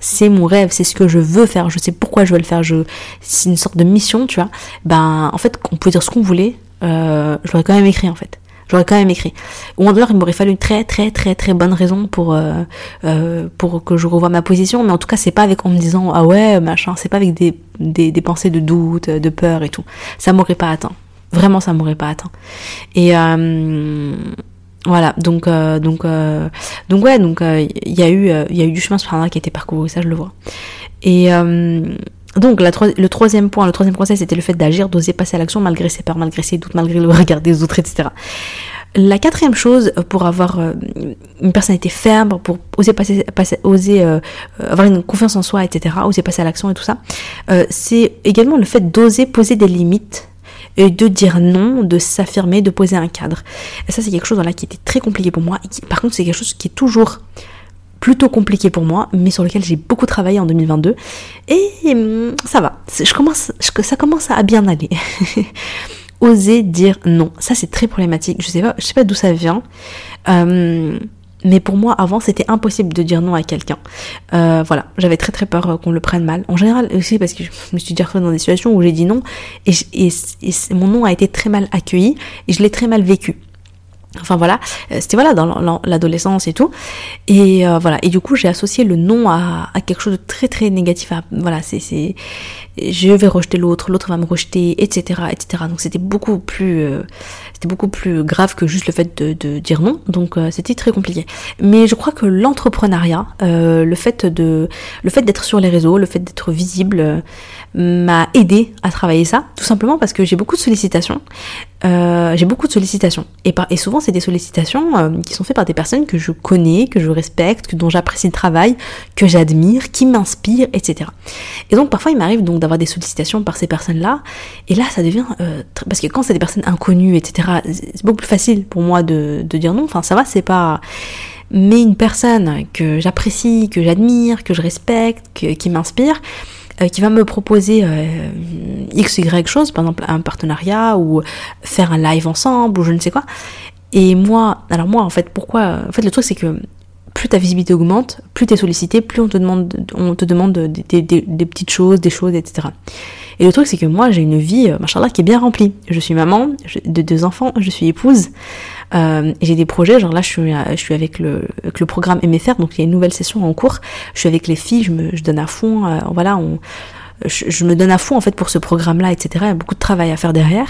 c'est mon rêve, c'est ce que je veux faire, je sais pourquoi je veux le faire, je, c'est une sorte de mission, tu vois. Ben, en fait, on pouvait dire ce qu'on voulait, euh, je l'aurais quand même écrit, en fait. J'aurais quand même écrit. Ou en dehors, il m'aurait fallu une très, très, très, très bonne raison pour, euh, euh, pour que je revoie ma position. Mais en tout cas, c'est pas avec, en me disant, ah ouais, machin, c'est pas avec des, des, des pensées de doute, de peur et tout. Ça m'aurait pas atteint. Vraiment, ça m'aurait pas atteint. Et euh, voilà, donc euh, donc euh, donc ouais, donc il euh, y a eu il euh, y a eu du chemin subhanallah qui a été parcouru, ça je le vois. Et euh, donc la, le troisième point, le troisième conseil, c'était le fait d'agir, d'oser passer à l'action malgré ses peurs, malgré ses doutes, malgré le regard des autres, et cetera. La quatrième chose pour avoir une personnalité ferme, pour oser passer, passer oser euh, avoir une confiance en soi, et cetera, oser passer à l'action et tout ça, euh, c'est également le fait d'oser poser des limites. Et de dire non, de s'affirmer, de poser un cadre. Et ça, c'est quelque chose là, qui était très compliqué pour moi. Et qui, par contre, c'est quelque chose qui est toujours plutôt compliqué pour moi, mais sur lequel j'ai beaucoup travaillé en deux mille vingt-deux, et hum, ça va, je commence, je, ça commence à bien aller. Oser dire non, ça c'est très problématique, je sais pas, je sais pas d'où ça vient, euh, mais pour moi avant c'était impossible de dire non à quelqu'un, euh, voilà, j'avais très très peur qu'on le prenne mal, en général aussi parce que je me suis déjà retrouvée dans des situations où j'ai dit non, et, je, et, et mon nom a été très mal accueilli, et je l'ai très mal vécu. Enfin voilà, c'était voilà dans l'adolescence et tout, et euh, voilà, et du coup j'ai associé le non à, à quelque chose de très très négatif, à, voilà, c'est, c'est, je vais rejeter l'autre, l'autre va me rejeter, et cetera, et cetera. Donc c'était beaucoup plus, euh, c'était beaucoup plus grave que juste le fait de, de dire non, donc euh, c'était très compliqué. Mais je crois que l'entrepreneuriat, euh, le fait de, le fait d'être sur les réseaux, le fait d'être visible, euh, m'a aidé à travailler ça, tout simplement parce que j'ai beaucoup de sollicitations, euh, j'ai beaucoup de sollicitations, et, par, et souvent c'est des sollicitations euh, qui sont faites par des personnes que je connais, que je respecte, que, dont j'apprécie le travail, que j'admire, qui m'inspirent, et cetera. Et donc parfois il m'arrive donc d'avoir des sollicitations par ces personnes-là, et là ça devient, euh, tr- parce que quand c'est des personnes inconnues, et cetera, c'est beaucoup plus facile pour moi de, de dire non, enfin ça va, c'est pas... Mais une personne que j'apprécie, que j'admire, que je respecte, que, qui m'inspire... qui va me proposer euh, x, y chose, par exemple un partenariat ou faire un live ensemble ou je ne sais quoi. Et moi, alors moi en fait, pourquoi... En fait le truc c'est que plus ta visibilité augmente, plus t'es sollicité, plus on te demande, on te demande des, des, des, des petites choses, des choses, et cetera. Et le truc c'est que moi j'ai une vie, machallah, qui est bien remplie. Je suis maman je, de deux enfants, je suis épouse, euh, et j'ai des projets, genre là je suis, je suis avec, le, avec le programme M F R, donc il y a une nouvelle session en cours, je suis avec les filles, je me je donne à fond, euh, voilà, on, je, je me donne à fond en fait pour ce programme-là, et cetera. Il y a beaucoup de travail à faire derrière.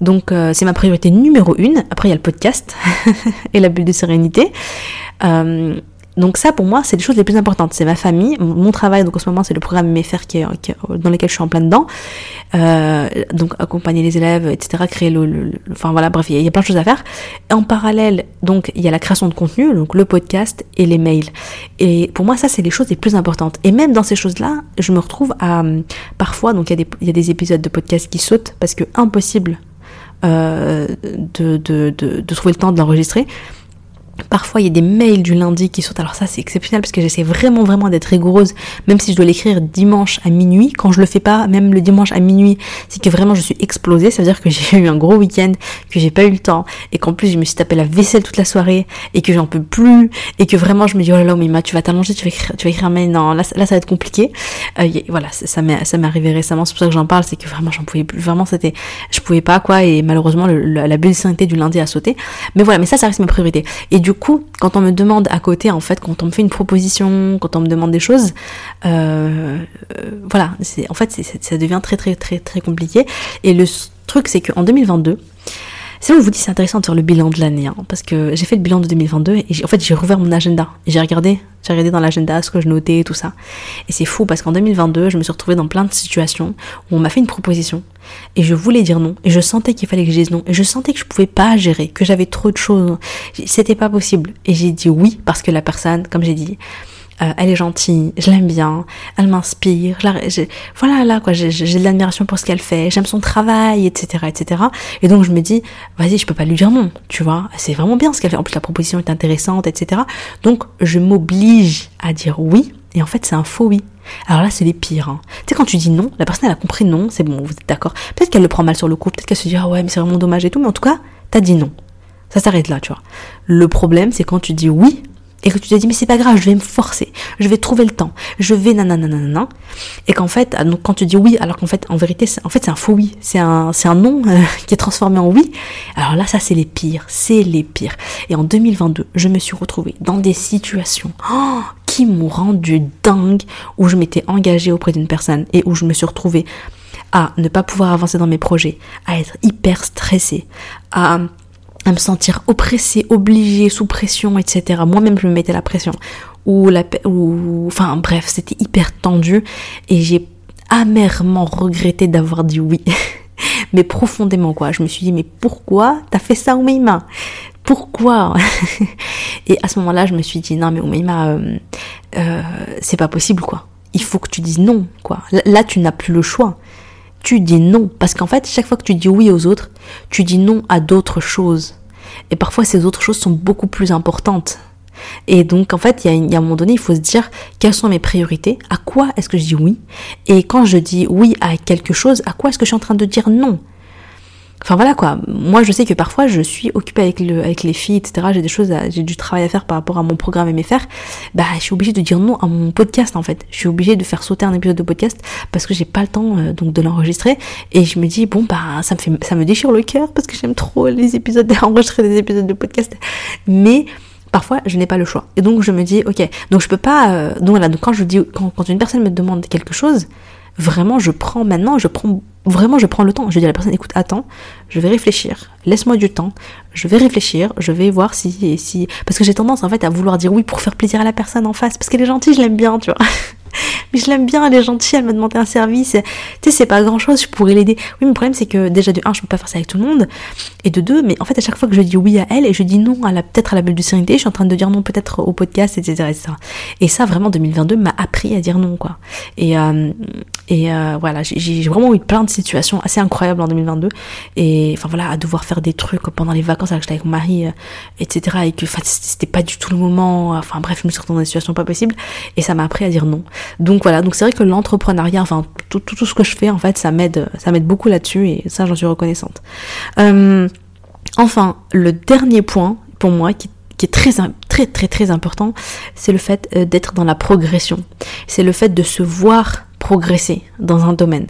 Donc euh, c'est ma priorité numéro une, après il y a le podcast et la bulle de sérénité. Euh, donc ça pour moi c'est les choses les plus importantes, c'est ma famille, mon travail, donc en ce moment c'est le programme M F R qui est, qui est, dans lequel je suis en plein dedans, euh, donc accompagner les élèves, et cetera, créer le... le, le enfin voilà, bref, il y, y a plein de choses à faire. Et en parallèle, donc il y a la création de contenu, donc le podcast et les mails. Et pour moi ça c'est les choses les plus importantes. Et même dans ces choses-là, je me retrouve à... Parfois, donc il y, y a des épisodes de podcast qui sautent parce que impossible... Euh, de, de, de, de trouver le temps de l'enregistrer. Parfois il y a des mails du lundi qui sautent, alors ça c'est exceptionnel parce que j'essaie vraiment vraiment d'être rigoureuse, même si je dois l'écrire dimanche à minuit, quand je le fais pas, même le dimanche à minuit, c'est que vraiment je suis explosée, ça veut dire que j'ai eu un gros week-end, que j'ai pas eu le temps, et qu'en plus je me suis tapé la vaisselle toute la soirée, et que j'en peux plus, et que vraiment je me dis oh là là, Omaima, tu vas t'allonger, tu vas écrire, tu vas écrire un mail, non, là, là ça va être compliqué, euh, y, voilà, ça, ça, m'est, ça m'est arrivé récemment, c'est pour ça que j'en parle, c'est que vraiment j'en pouvais plus, vraiment c'était, je pouvais pas quoi, et malheureusement le, le, la bulle de sérénité du lundi a sauté, mais voilà, mais ça ça reste ma priorité, et du Du coup, quand on me demande à côté, en fait, quand on me fait une proposition, quand on me demande des choses, euh, euh, voilà, c'est, en fait, c'est, c'est, ça devient très, très, très, très compliqué. Et le truc, c'est qu'en deux mille vingt-deux, c'est là où je vous dis, c'est intéressant de faire le bilan de l'année, hein, parce que j'ai fait le bilan de deux mille vingt-deux et j'ai, en fait, j'ai rouvert mon agenda. Et j'ai regardé, j'ai regardé dans l'agenda ce que je notais et tout ça. Et c'est fou parce qu'en deux mille vingt-deux, je me suis retrouvée dans plein de situations où on m'a fait une proposition. Et je voulais dire non, et je sentais qu'il fallait que je dise non, et je sentais que je pouvais pas gérer, que j'avais trop de choses, c'était pas possible. Et j'ai dit oui, parce que la personne, comme j'ai dit, euh, elle est gentille, je l'aime bien, elle m'inspire, je la, je, voilà là quoi, j'ai, j'ai de l'admiration pour ce qu'elle fait, j'aime son travail, et cetera, et cetera. Et donc je me dis, vas-y, je peux pas lui dire non, tu vois, c'est vraiment bien ce qu'elle fait, en plus la proposition est intéressante, et cetera. Donc je m'oblige à dire oui, et en fait c'est un faux oui. Alors là, c'est les pires. Hein. Tu sais, quand tu dis non, la personne, elle a compris non, c'est bon, vous êtes d'accord. Peut-être qu'elle le prend mal sur le coup, peut-être qu'elle se dit « Ah ouais, mais c'est vraiment dommage et tout », mais en tout cas, t'as dit non. Ça s'arrête là, tu vois. Le problème, c'est quand tu dis oui, et que tu te dis « Mais c'est pas grave, je vais me forcer, je vais trouver le temps, je vais nanana nanana », et qu'en fait, donc, quand tu dis oui, alors qu'en fait, en vérité, c'est, en fait, c'est un faux oui, c'est un, c'est un non euh, qui est transformé en oui, alors là, ça, c'est les pires, c'est les pires. Et en deux mille vingt-deux, je me suis retrouvée dans des situations... Oh, qui m'ont rendu dingue, où je m'étais engagée auprès d'une personne et où je me suis retrouvée à ne pas pouvoir avancer dans mes projets, à être hyper stressée, à, à me sentir oppressée, obligée, sous pression, et cetera. Moi-même, je me mettais la pression. Ou la, ou, enfin bref, c'était hyper tendu et j'ai amèrement regretté d'avoir dit oui. Mais profondément quoi, je me suis dit mais pourquoi t'as fait ça Omaima ? Pourquoi ? Et à ce moment-là, je me suis dit non mais Omaima, euh, euh, c'est pas possible quoi. Il faut que tu dises non quoi. Là, tu n'as plus le choix. Tu dis non parce qu'en fait, chaque fois que tu dis oui aux autres, tu dis non à d'autres choses. Et parfois, ces autres choses sont beaucoup plus importantes. Et donc en fait, il y, y a un moment donné, il faut se dire quelles sont mes priorités, à quoi est-ce que je dis oui, et quand je dis oui à quelque chose, à quoi est-ce que je suis en train de dire non. Enfin voilà quoi, moi je sais que parfois je suis occupée avec, le, avec les filles, et cetera. J'ai des choses, à, j'ai du travail à faire par rapport à mon programme et mes faire. Bah je suis obligée de dire non à mon podcast en fait. Je suis obligée de faire sauter un épisode de podcast parce que j'ai pas le temps euh, donc de l'enregistrer. Et je me dis bon bah ça me fait, ça me déchire le cœur parce que j'aime trop les épisodes, enregistrer des épisodes de podcast. Mais parfois je n'ai pas le choix. Et donc je me dis ok, donc je peux pas. Euh, donc voilà, donc quand je dis quand, quand une personne me demande quelque chose, vraiment je prends maintenant, je prends. Vraiment, je prends le temps. Je dis à la personne, écoute, attends, je vais réfléchir. Laisse-moi du temps. Je vais réfléchir. Je vais voir si, si, parce que j'ai tendance, en fait, à vouloir dire oui pour faire plaisir à la personne en face. Parce qu'elle est gentille, je l'aime bien, tu vois. Mais je l'aime bien, elle est gentille, elle m'a demandé un service. Tu sais, c'est pas grand-chose, je pourrais l'aider. Oui, mais le problème, c'est que déjà, de un, je peux pas faire ça avec tout le monde. Et de deux, mais en fait, à chaque fois que je dis oui à elle, et je dis non à la, peut-être à la belle du sérénité, je suis en train de dire non peut-être au podcast, et cetera et cetera. Et ça, vraiment, deux mille vingt-deux m'a appris à dire non, quoi. Et, euh, et euh, voilà, j'ai, j'ai vraiment eu plein de situations assez incroyables en deux mille vingt-deux. Et enfin, voilà, à devoir faire des trucs pendant les vacances, alors que j'étais avec mon mari, et cetera. Et que, enfin, c'était pas du tout le moment. Enfin, bref, je me suis retrouvée dans des situations pas possibles. Et ça m'a appris à dire non. Donc voilà, donc c'est vrai que l'entrepreneuriat, enfin tout, tout, tout ce que je fais en fait, ça m'aide, ça m'aide beaucoup là-dessus et ça j'en suis reconnaissante. Euh, enfin, le dernier point pour moi qui, qui est très très très très important, c'est le fait d'être dans la progression. C'est le fait de se voir progresser dans un domaine.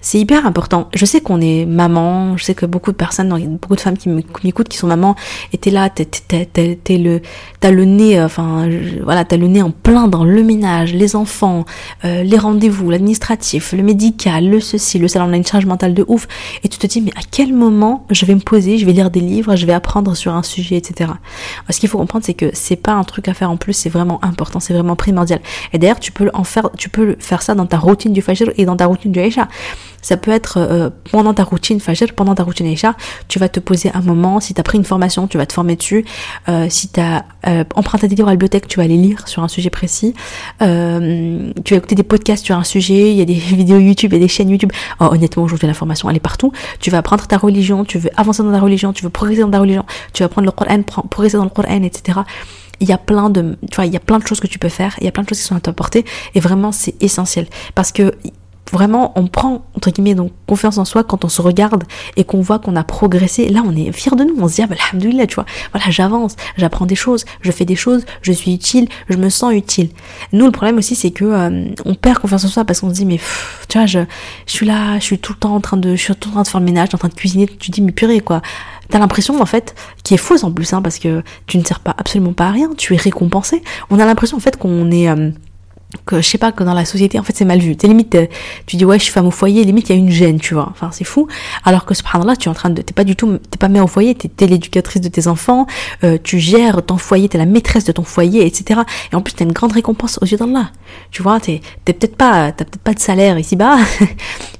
C'est hyper important. Je sais qu'on est maman, je sais que beaucoup de personnes, beaucoup de femmes qui m'écoutent, qui sont mamans, et t'es là, t'es, t'es, t'es, t'es le, t'as le nez, enfin, je, voilà, t'as le nez en plein dans le ménage, les enfants, euh, les rendez-vous, l'administratif, le médical, le ceci, le salon, on a une charge mentale de ouf, et tu te dis, mais à quel moment je vais me poser, je vais lire des livres, je vais apprendre sur un sujet, et cetera. Ce qu'il faut comprendre, c'est que c'est pas un truc à faire en plus, c'est vraiment important, c'est vraiment primordial. Et d'ailleurs, tu peux en faire, tu peux faire ça dans ta routine du Fajr et dans ta routine du Aïcha. Ça peut être euh, pendant ta routine Fajr, pendant ta routine Aïcha, tu vas te poser un moment, si tu as pris une formation, tu vas te former dessus, euh, si tu as euh, emprunté des livres à la bibliothèque, tu vas les lire sur un sujet précis, euh, tu vas écouter des podcasts sur un sujet, il y a des vidéos YouTube, il y a des chaînes YouTube, oh, honnêtement aujourd'hui l'information elle est partout, tu vas apprendre ta religion, tu veux avancer dans ta religion, tu veux progresser dans ta religion, tu vas prendre le Coran, progresser dans le Coran, et cetera. Il y a plein de, tu vois, il y a plein de choses que tu peux faire, il y a plein de choses qui sont à ta portée, et vraiment c'est essentiel, parce que vraiment on prend, entre guillemets, donc confiance en soi quand on se regarde et qu'on voit qu'on a progressé, là on est fier de nous, on se dit ah bah alhamdoulilah, tu vois, voilà, j'avance, j'apprends des choses, je fais des choses, je suis utile, je me sens utile. Nous le problème aussi c'est que euh, on perd confiance en soi parce qu'on se dit mais pff, tu vois, je, je suis là, je suis tout le temps en train de, je suis tout le temps en train de faire le ménage, en train de cuisiner, tu te dis mais purée quoi. T'as l'impression en fait, qui est fausse en plus, hein, parce que tu ne sers pas absolument pas à rien, tu es récompensé. On a l'impression en fait qu'on est, euh, que je sais pas, que dans la société en fait c'est mal vu. T'es limite, tu dis ouais je suis femme au foyer, limite il y a une gêne, tu vois. Enfin c'est fou. Alors que subhanallah, tu es en train de, t'es pas du tout, t'es pas mère au foyer, t'es, t'es l'éducatrice de tes enfants, euh, tu gères ton foyer, t'es la maîtresse de ton foyer, et cetera. Et en plus t'as une grande récompense aux yeux d'Allah. Tu vois, t'es, t'es peut-être pas, t'as peut-être pas de salaire ici-bas,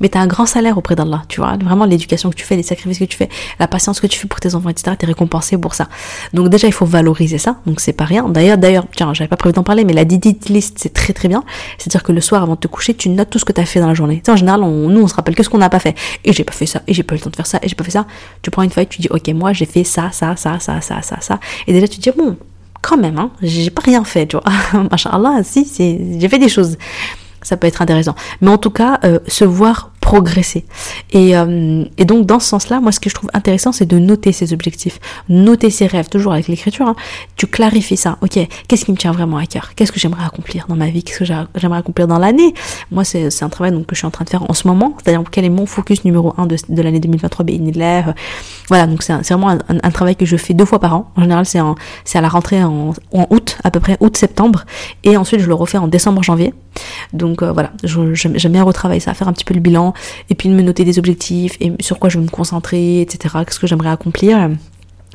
mais t'as un grand salaire auprès d'Allah, tu vois. Vraiment, l'éducation que tu fais, les sacrifices que tu fais, la patience que tu fais pour tes enfants, et cetera, t'es récompensé pour ça. Donc déjà, il faut valoriser ça, donc c'est pas rien. D'ailleurs, d'ailleurs, tiens, j'avais pas prévu d'en parler, mais la to-do list, c'est très très bien. C'est-à-dire que le soir, avant de te coucher, tu notes tout ce que t'as fait dans la journée. Tu sais, en général, on, nous, on se rappelle que ce qu'on n'a pas fait. Et j'ai pas fait ça, et j'ai pas eu le temps de faire ça, et j'ai pas fait ça. Tu prends une feuille, tu dis, ok, moi, j'ai fait ça, ça, ça, ça, ça, ça, ça. Et déjà, tu dis, bon, quand même, hein, j'ai pas rien fait, tu vois. Machallah, si, c'est, j'ai fait des choses. Ça peut être intéressant. Mais en tout cas, euh, se voir progresser. Et, euh, et donc, dans ce sens-là, moi, ce que je trouve intéressant, c'est de noter ses objectifs, noter ses rêves, toujours avec l'écriture, hein. Tu clarifies ça. Ok, qu'est-ce qui me tient vraiment à cœur? Qu'est-ce que j'aimerais accomplir dans ma vie? Qu'est-ce que j'aimerais accomplir dans l'année? Moi, c'est, c'est un travail donc, que je suis en train de faire en ce moment. C'est-à-dire, quel est mon focus numéro un de, de l'année deux mille vingt-trois? Béinillah. Voilà, donc c'est, un, c'est vraiment un, un, un travail que je fais deux fois par an. En général, c'est, en, c'est à la rentrée en, en août, à peu près août-septembre. Et ensuite, je le refais en décembre-janvier. Donc euh, voilà, je, j'aime, j'aime bien retravailler ça, faire un petit peu le bilan, et puis me noter des objectifs, et sur quoi je veux me concentrer, et cetera, qu'est-ce que j'aimerais accomplir.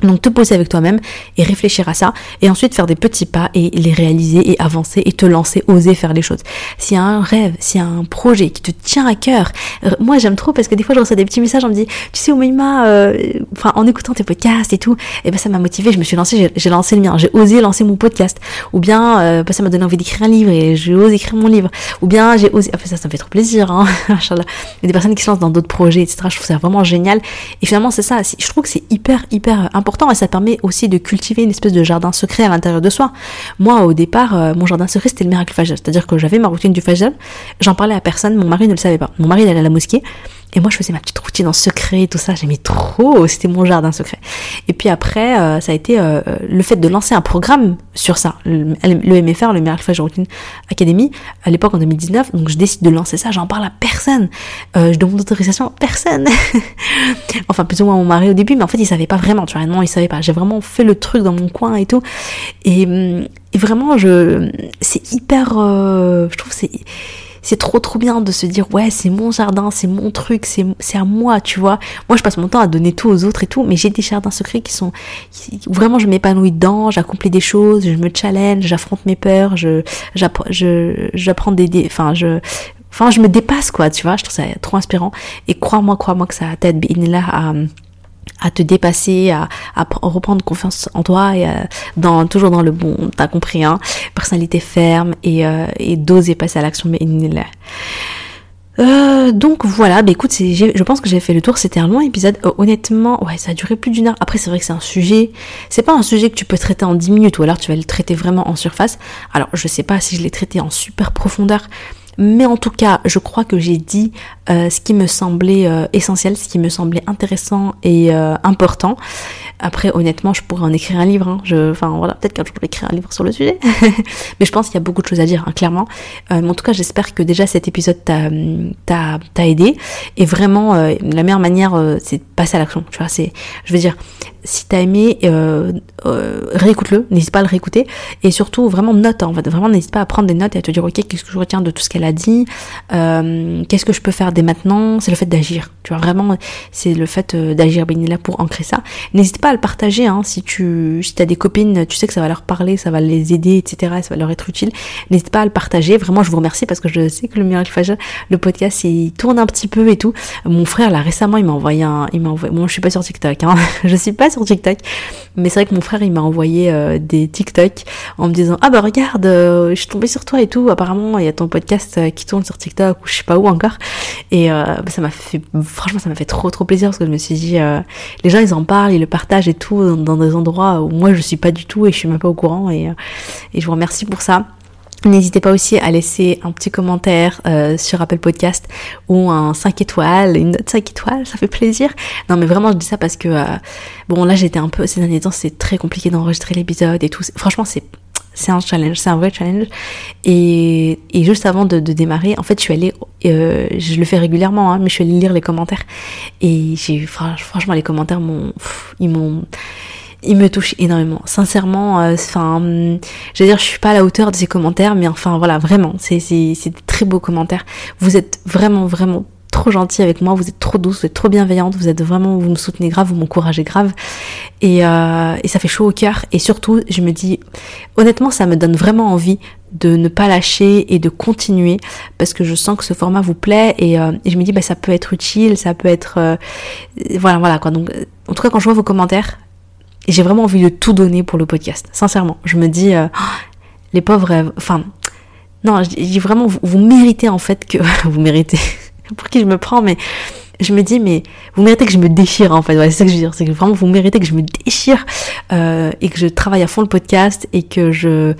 Donc te poser avec toi-même et réfléchir à ça, et ensuite faire des petits pas et les réaliser et avancer et te lancer, oser faire les choses. S'il y a un rêve, s'il y a un projet qui te tient à cœur, moi j'aime trop parce que des fois je reçois des petits messages, on me dit tu sais Omaima, euh, enfin en écoutant tes podcasts et tout, et ben ça m'a motivée, je me suis lancée, j'ai, j'ai lancé le mien, j'ai osé lancer mon podcast, ou bien euh, ben, ça m'a donné envie d'écrire un livre et j'ai osé écrire mon livre, ou bien j'ai osé, ah, ça ça me fait trop plaisir, hein, machallah. Il y a des personnes qui se lancent dans d'autres projets, et cetera. Je trouve ça vraiment génial, et finalement c'est ça, je trouve que c'est hyper hyper important important et ça permet aussi de cultiver une espèce de jardin secret à l'intérieur de soi. Moi, au départ, euh, mon jardin secret, c'était le miracle fajr. C'est-à-dire que j'avais ma routine du fajr, j'en parlais à personne, mon mari ne le savait pas. Mon mari, il allait à la mosquée et moi, je faisais ma petite routine en secret et tout ça. J'aimais trop, c'était mon jardin secret. Et puis après, euh, ça a été euh, le fait de lancer un programme sur ça, le, le M F R, le Miracle Fresh Routine Academy, à l'époque en deux mille dix-neuf. Donc je décide de lancer ça, j'en parle à personne. Euh, je demande l'autorisation à personne. Enfin, plutôt moi, mon mari au début, mais en fait, il savait pas vraiment, tu vois. Non, il savait pas. J'ai vraiment fait le truc dans mon coin et tout. Et, et vraiment, je, c'est hyper, euh, je trouve que c'est... C'est trop trop bien de se dire ouais c'est mon jardin, c'est mon truc, c'est c'est à moi, tu vois. Moi je passe mon temps à donner tout aux autres et tout, mais j'ai des jardins secrets qui sont qui, vraiment je m'épanouis dedans, j'accomplis des choses, je me challenge, j'affronte mes peurs, je j'apprends je j'apprends des, des enfin je enfin je me dépasse quoi, tu vois. Je trouve ça trop inspirant et crois-moi crois-moi que ça t'aide là à à te dépasser, à, à reprendre confiance en toi et à, dans toujours dans le bon, t'as compris, hein, personnalité ferme et, euh, et d'oser passer à l'action. Mais euh, donc voilà, bah écoute, c'est, j'ai, je pense que j'ai fait le tour. C'était un long épisode, euh, honnêtement, ouais, ça a duré plus d'une heure. Après, c'est vrai que c'est un sujet, c'est pas un sujet que tu peux traiter en dix minutes ou alors tu vas le traiter vraiment en surface. Alors, je sais pas si je l'ai traité en super profondeur. Mais en tout cas, je crois que j'ai dit euh, ce qui me semblait euh, essentiel, ce qui me semblait intéressant et euh, important. Après, honnêtement, je pourrais en écrire un livre. Hein. Je, enfin, voilà, peut-être qu'un jour je vais écrire un livre sur le sujet. Mais je pense qu'il y a beaucoup de choses à dire, hein, clairement. Euh, mais en tout cas, j'espère que déjà cet épisode t'a, t'a, t'a aidé. Et vraiment, euh, la meilleure manière, euh, c'est de passer à l'action. Tu vois, c'est, je veux dire, si t'as aimé, euh, euh, réécoute-le. N'hésite pas à le réécouter. Et surtout, vraiment note. Hein, en fait, vraiment, n'hésite pas à prendre des notes et à te dire, ok, qu'est-ce que je retiens de tout ce qu'elle a dit, euh, qu'est-ce que je peux faire dès maintenant. C'est le fait d'agir, tu vois, vraiment c'est le fait d'agir Benila pour ancrer ça. N'hésite pas à le partager, hein, si tu si t'as des copines, tu sais que ça va leur parler, ça va les aider, etc., ça va leur être utile, n'hésite pas à le partager. Vraiment, je vous remercie parce que je sais que le Miracle Fajr, le podcast, il tourne un petit peu et tout. Mon frère là récemment, il m'a envoyé un il m'a envoyé bon, je suis pas sur TikTok, hein, je suis pas sur TikTok, mais c'est vrai que mon frère, il m'a envoyé euh, des TikTok en me disant ah bah regarde, euh, je suis tombée sur toi et tout, apparemment il y a ton podcast qui tourne sur TikTok ou je sais pas où encore. Et euh, ça m'a fait, franchement ça m'a fait trop trop plaisir parce que je me suis dit euh, les gens ils en parlent, ils le partagent et tout dans, dans des endroits où moi je suis pas du tout et je suis même pas au courant, et, et je vous remercie pour ça. N'hésitez pas aussi à laisser un petit commentaire euh, sur Apple Podcast ou un cinq étoiles, une note cinq étoiles, ça fait plaisir. Non mais vraiment je dis ça parce que euh, bon là j'étais un peu, ces derniers temps c'est très compliqué d'enregistrer l'épisode et tout, franchement c'est C'est un challenge, c'est un vrai challenge. Et, et juste avant de, de démarrer, en fait, je suis allée, euh, je le fais régulièrement, hein, mais je suis allée lire les commentaires. Et j'ai, franchement, les commentaires m'ont, pff, ils m'ont, ils me touchent énormément. Sincèrement, enfin, euh, je veux dire, je suis pas à la hauteur de ces commentaires, mais enfin, voilà, vraiment, c'est, c'est, c'est de très beaux commentaires. Vous êtes vraiment, vraiment trop gentils avec moi, vous êtes trop douces, vous êtes trop bienveillantes, vous êtes vraiment, vous me soutenez grave, vous m'encouragez grave. Et, euh, et ça fait chaud au cœur. Et surtout, je me dis, honnêtement, ça me donne vraiment envie de ne pas lâcher et de continuer parce que je sens que ce format vous plaît et, euh, et je me dis, bah, ça peut être utile, ça peut être, euh, voilà, voilà, quoi. Donc, en tout cas, quand je vois vos commentaires, j'ai vraiment envie de tout donner pour le podcast. Sincèrement, je me dis, euh, oh, les pauvres, enfin, non, je dis vraiment, vous, vous méritez en fait que, vous méritez, pour qui je me prends, mais je me dis, mais vous méritez que je me déchire, en fait. Voilà, c'est ça que je veux dire. C'est que vraiment, vous méritez que je me déchire, euh, et que je travaille à fond le podcast et que je,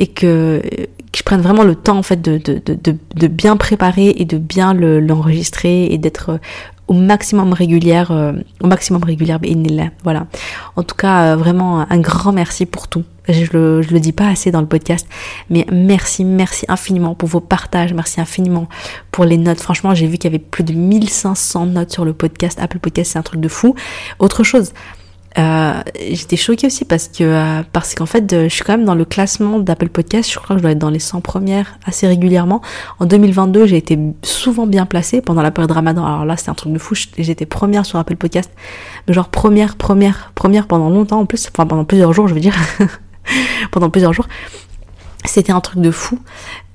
et que, que je prenne vraiment le temps, en fait, de, de, de, de bien préparer et de bien le, l'enregistrer et d'être au maximum régulière, euh, au maximum régulière. Voilà. En tout cas, euh, vraiment, un grand merci pour tout. Je le, je le dis pas assez dans le podcast, mais merci, merci infiniment pour vos partages, merci infiniment pour les notes. Franchement, j'ai vu qu'il y avait plus de mille cinq cents notes sur le podcast. Apple Podcast, c'est un truc de fou. Autre chose, euh, j'étais choquée aussi parce que, euh, parce qu'en fait, euh, je suis quand même dans le classement d'Apple Podcast. Je crois que je dois être dans les cent premières assez régulièrement. En deux mille vingt-deux, j'ai été souvent bien placée pendant la période Ramadan. Alors là, c'est un truc de fou. J'étais première sur Apple Podcast. Genre première, première, première pendant longtemps en plus. Enfin, pendant plusieurs jours, je veux dire. Pendant plusieurs jours, c'était un truc de fou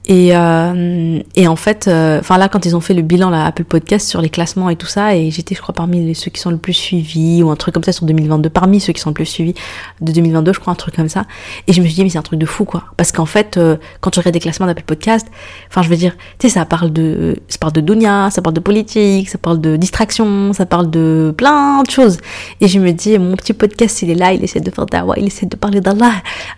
Et, euh, et en fait, enfin euh, là, quand ils ont fait le bilan, là, Apple Podcast sur les classements et tout ça, et j'étais, je crois, parmi les, ceux qui sont le plus suivis, ou un truc comme ça sur deux mille vingt-deux, parmi ceux qui sont le plus suivis de deux mille vingt-deux, je crois, un truc comme ça. Et je me suis dit, mais c'est un truc de fou, quoi. Parce qu'en fait, euh, quand tu regardes des classements d'Apple Podcast, enfin, je veux dire, tu sais, ça parle de, ça parle de Dunia, ça parle de politique, ça parle de distraction, ça parle de plein de choses. Et je me dis, mon petit podcast, il est là, il essaie de faire da'wah, il essaie de parler d'Allah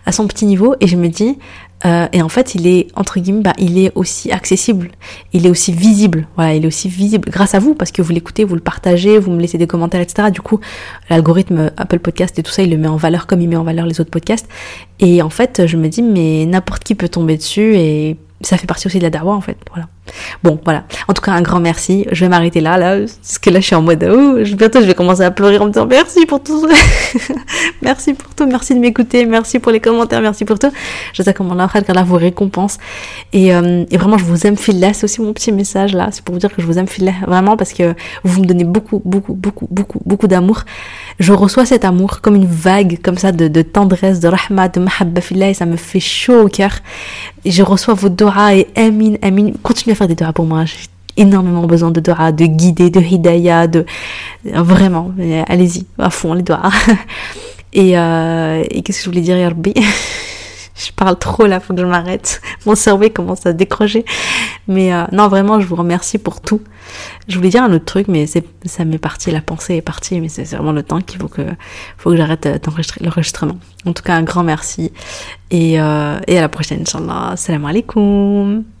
à son petit niveau, et je me dis, Euh, et en fait, il est, entre guillemets, bah, il est aussi accessible, il est aussi visible, voilà, il est aussi visible grâce à vous, parce que vous l'écoutez, vous le partagez, vous me laissez des commentaires, et cetera. Du coup, l'algorithme Apple Podcast et tout ça, il le met en valeur comme il met en valeur les autres podcasts. Et en fait, je me dis, mais n'importe qui peut tomber dessus, et ça fait partie aussi de la da'wah, en fait, voilà. Bon, voilà. En tout cas, un grand merci. Je vais m'arrêter là, là, parce que là, je suis en mode, oh, bientôt, je vais commencer à pleurer en me disant merci pour tout. Merci pour tout. Merci de m'écouter. Merci pour les commentaires. Merci pour tout. Je sais comment là, car là, vous récompense. Et, euh, et vraiment, je vous aime fillah. C'est aussi mon petit message, là. C'est pour vous dire que je vous aime fillah. Vraiment, parce que vous me donnez beaucoup, beaucoup, beaucoup, beaucoup, beaucoup d'amour. Je reçois cet amour comme une vague, comme ça, de, de tendresse, de rahma, de mahabba fillah. Et ça me fait chaud au cœur. Et je reçois vos doha et amin, amin. Continuez faire des doigts pour moi, j'ai énormément besoin de doigts, de guider, de hidaya, de vraiment, allez-y à fond les doigts. et, euh, et qu'est-ce que je voulais dire, Yarbi? Je parle trop là, faut que je m'arrête, mon cerveau commence à décrocher, mais euh, non, vraiment, je vous remercie pour tout. Je voulais dire un autre truc, mais c'est, ça m'est parti, la pensée est partie, mais c'est vraiment le temps qu'il faut que, faut que j'arrête d'enregistrer l'enregistrement. En tout cas, un grand merci, et, euh, et à la prochaine, Inch'Allah. Salam alaikum.